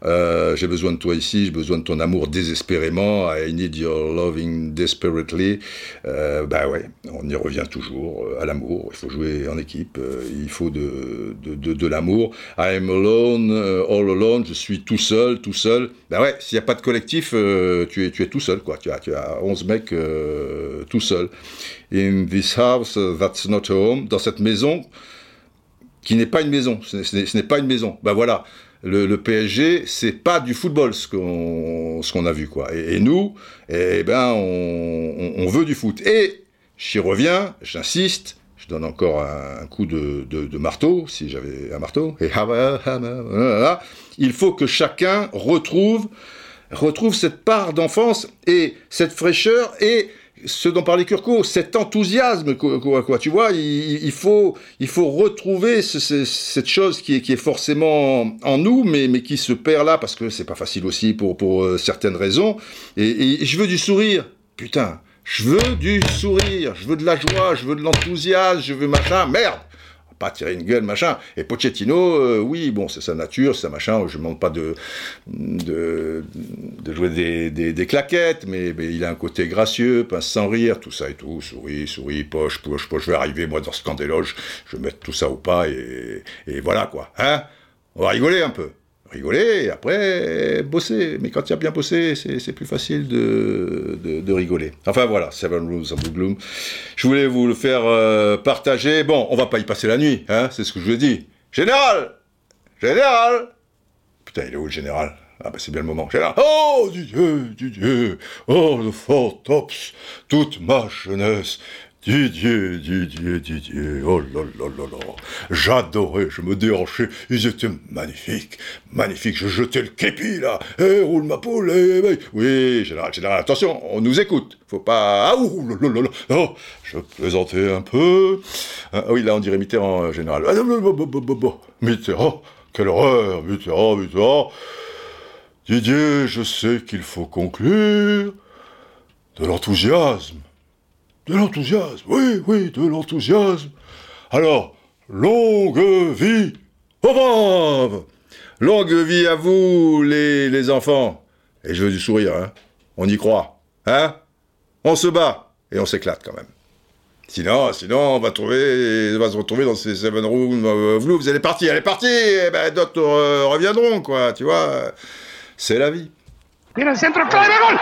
J'ai besoin de toi ici, j'ai besoin de ton amour désespérément. I need your loving desperately. Bah ouais, on y revient toujours à l'amour. Il faut jouer en équipe. Il faut de l'amour. I'm alone, all alone. Je suis tout seul, tout seul. Bah ouais, s'il n'y a pas de collectif, tu es tout seul, quoi. Tu as 11 mecs tout seul. In this house, that's not a home. Dans cette maison qui n'est pas une maison. Ce n'est pas une maison. Bah voilà. Le PSG, c'est pas du football ce qu'on a vu, quoi. Et nous, eh ben, on veut du foot. Et j'y reviens, j'insiste, je donne encore un coup de marteau, si j'avais un marteau. Et il faut que chacun retrouve cette part d'enfance et cette fraîcheur et ce dont parlait Kurko, cet enthousiasme, quoi, tu vois, il faut retrouver cette chose qui est forcément en nous, mais qui se perd là, parce que c'est pas facile aussi pour certaines raisons, et je veux du sourire, putain, je veux du sourire, je veux de la joie, je veux de l'enthousiasme, je veux machin, merde, pas tirer une gueule, machin. Et Pochettino, oui, bon, c'est sa nature, c'est machin, je ne demande pas de jouer des claquettes, mais il a un côté gracieux, pince sans rire, tout ça et tout, souris, poche, je vais arriver, moi, dans ce camp des loges, je vais mettre tout ça au pas, et voilà, quoi, hein, on va rigoler un peu, et après, bosser, mais quand il y a bien bossé, c'est plus facile de rigoler. Enfin voilà, Seven Rooms of Gloom, je voulais vous le faire partager. Bon, on va pas y passer la nuit, hein, c'est ce que je vous ai dit. Général, putain, il est où le général? Ah ben c'est bien le moment, général. Oh Dieu, oh le Four Tops, toute ma jeunesse, Dieu, oh là, j'adorais, je me déhanchais, ils étaient magnifiques, je jetais le képi là, roule ma poule, oui, général, attention, on nous écoute, faut pas, ah ouh, là, oh, je plaisantais un peu, ah oui, là on dirait Mitterrand, général, Mitterrand, quelle horreur, Mitterrand, Didier, je sais qu'il faut conclure, de l'enthousiasme, oui, de l'enthousiasme. Alors, longue vie au pauvre! Longue vie à vous, les enfants. Et je veux du sourire, hein. On y croit, hein. On se bat, et on s'éclate quand même. Sinon, on va se retrouver dans ces seven rooms, vous allez partir, et ben d'autres reviendront, quoi, tu vois. C'est la vie. Tire centre, clair, gol.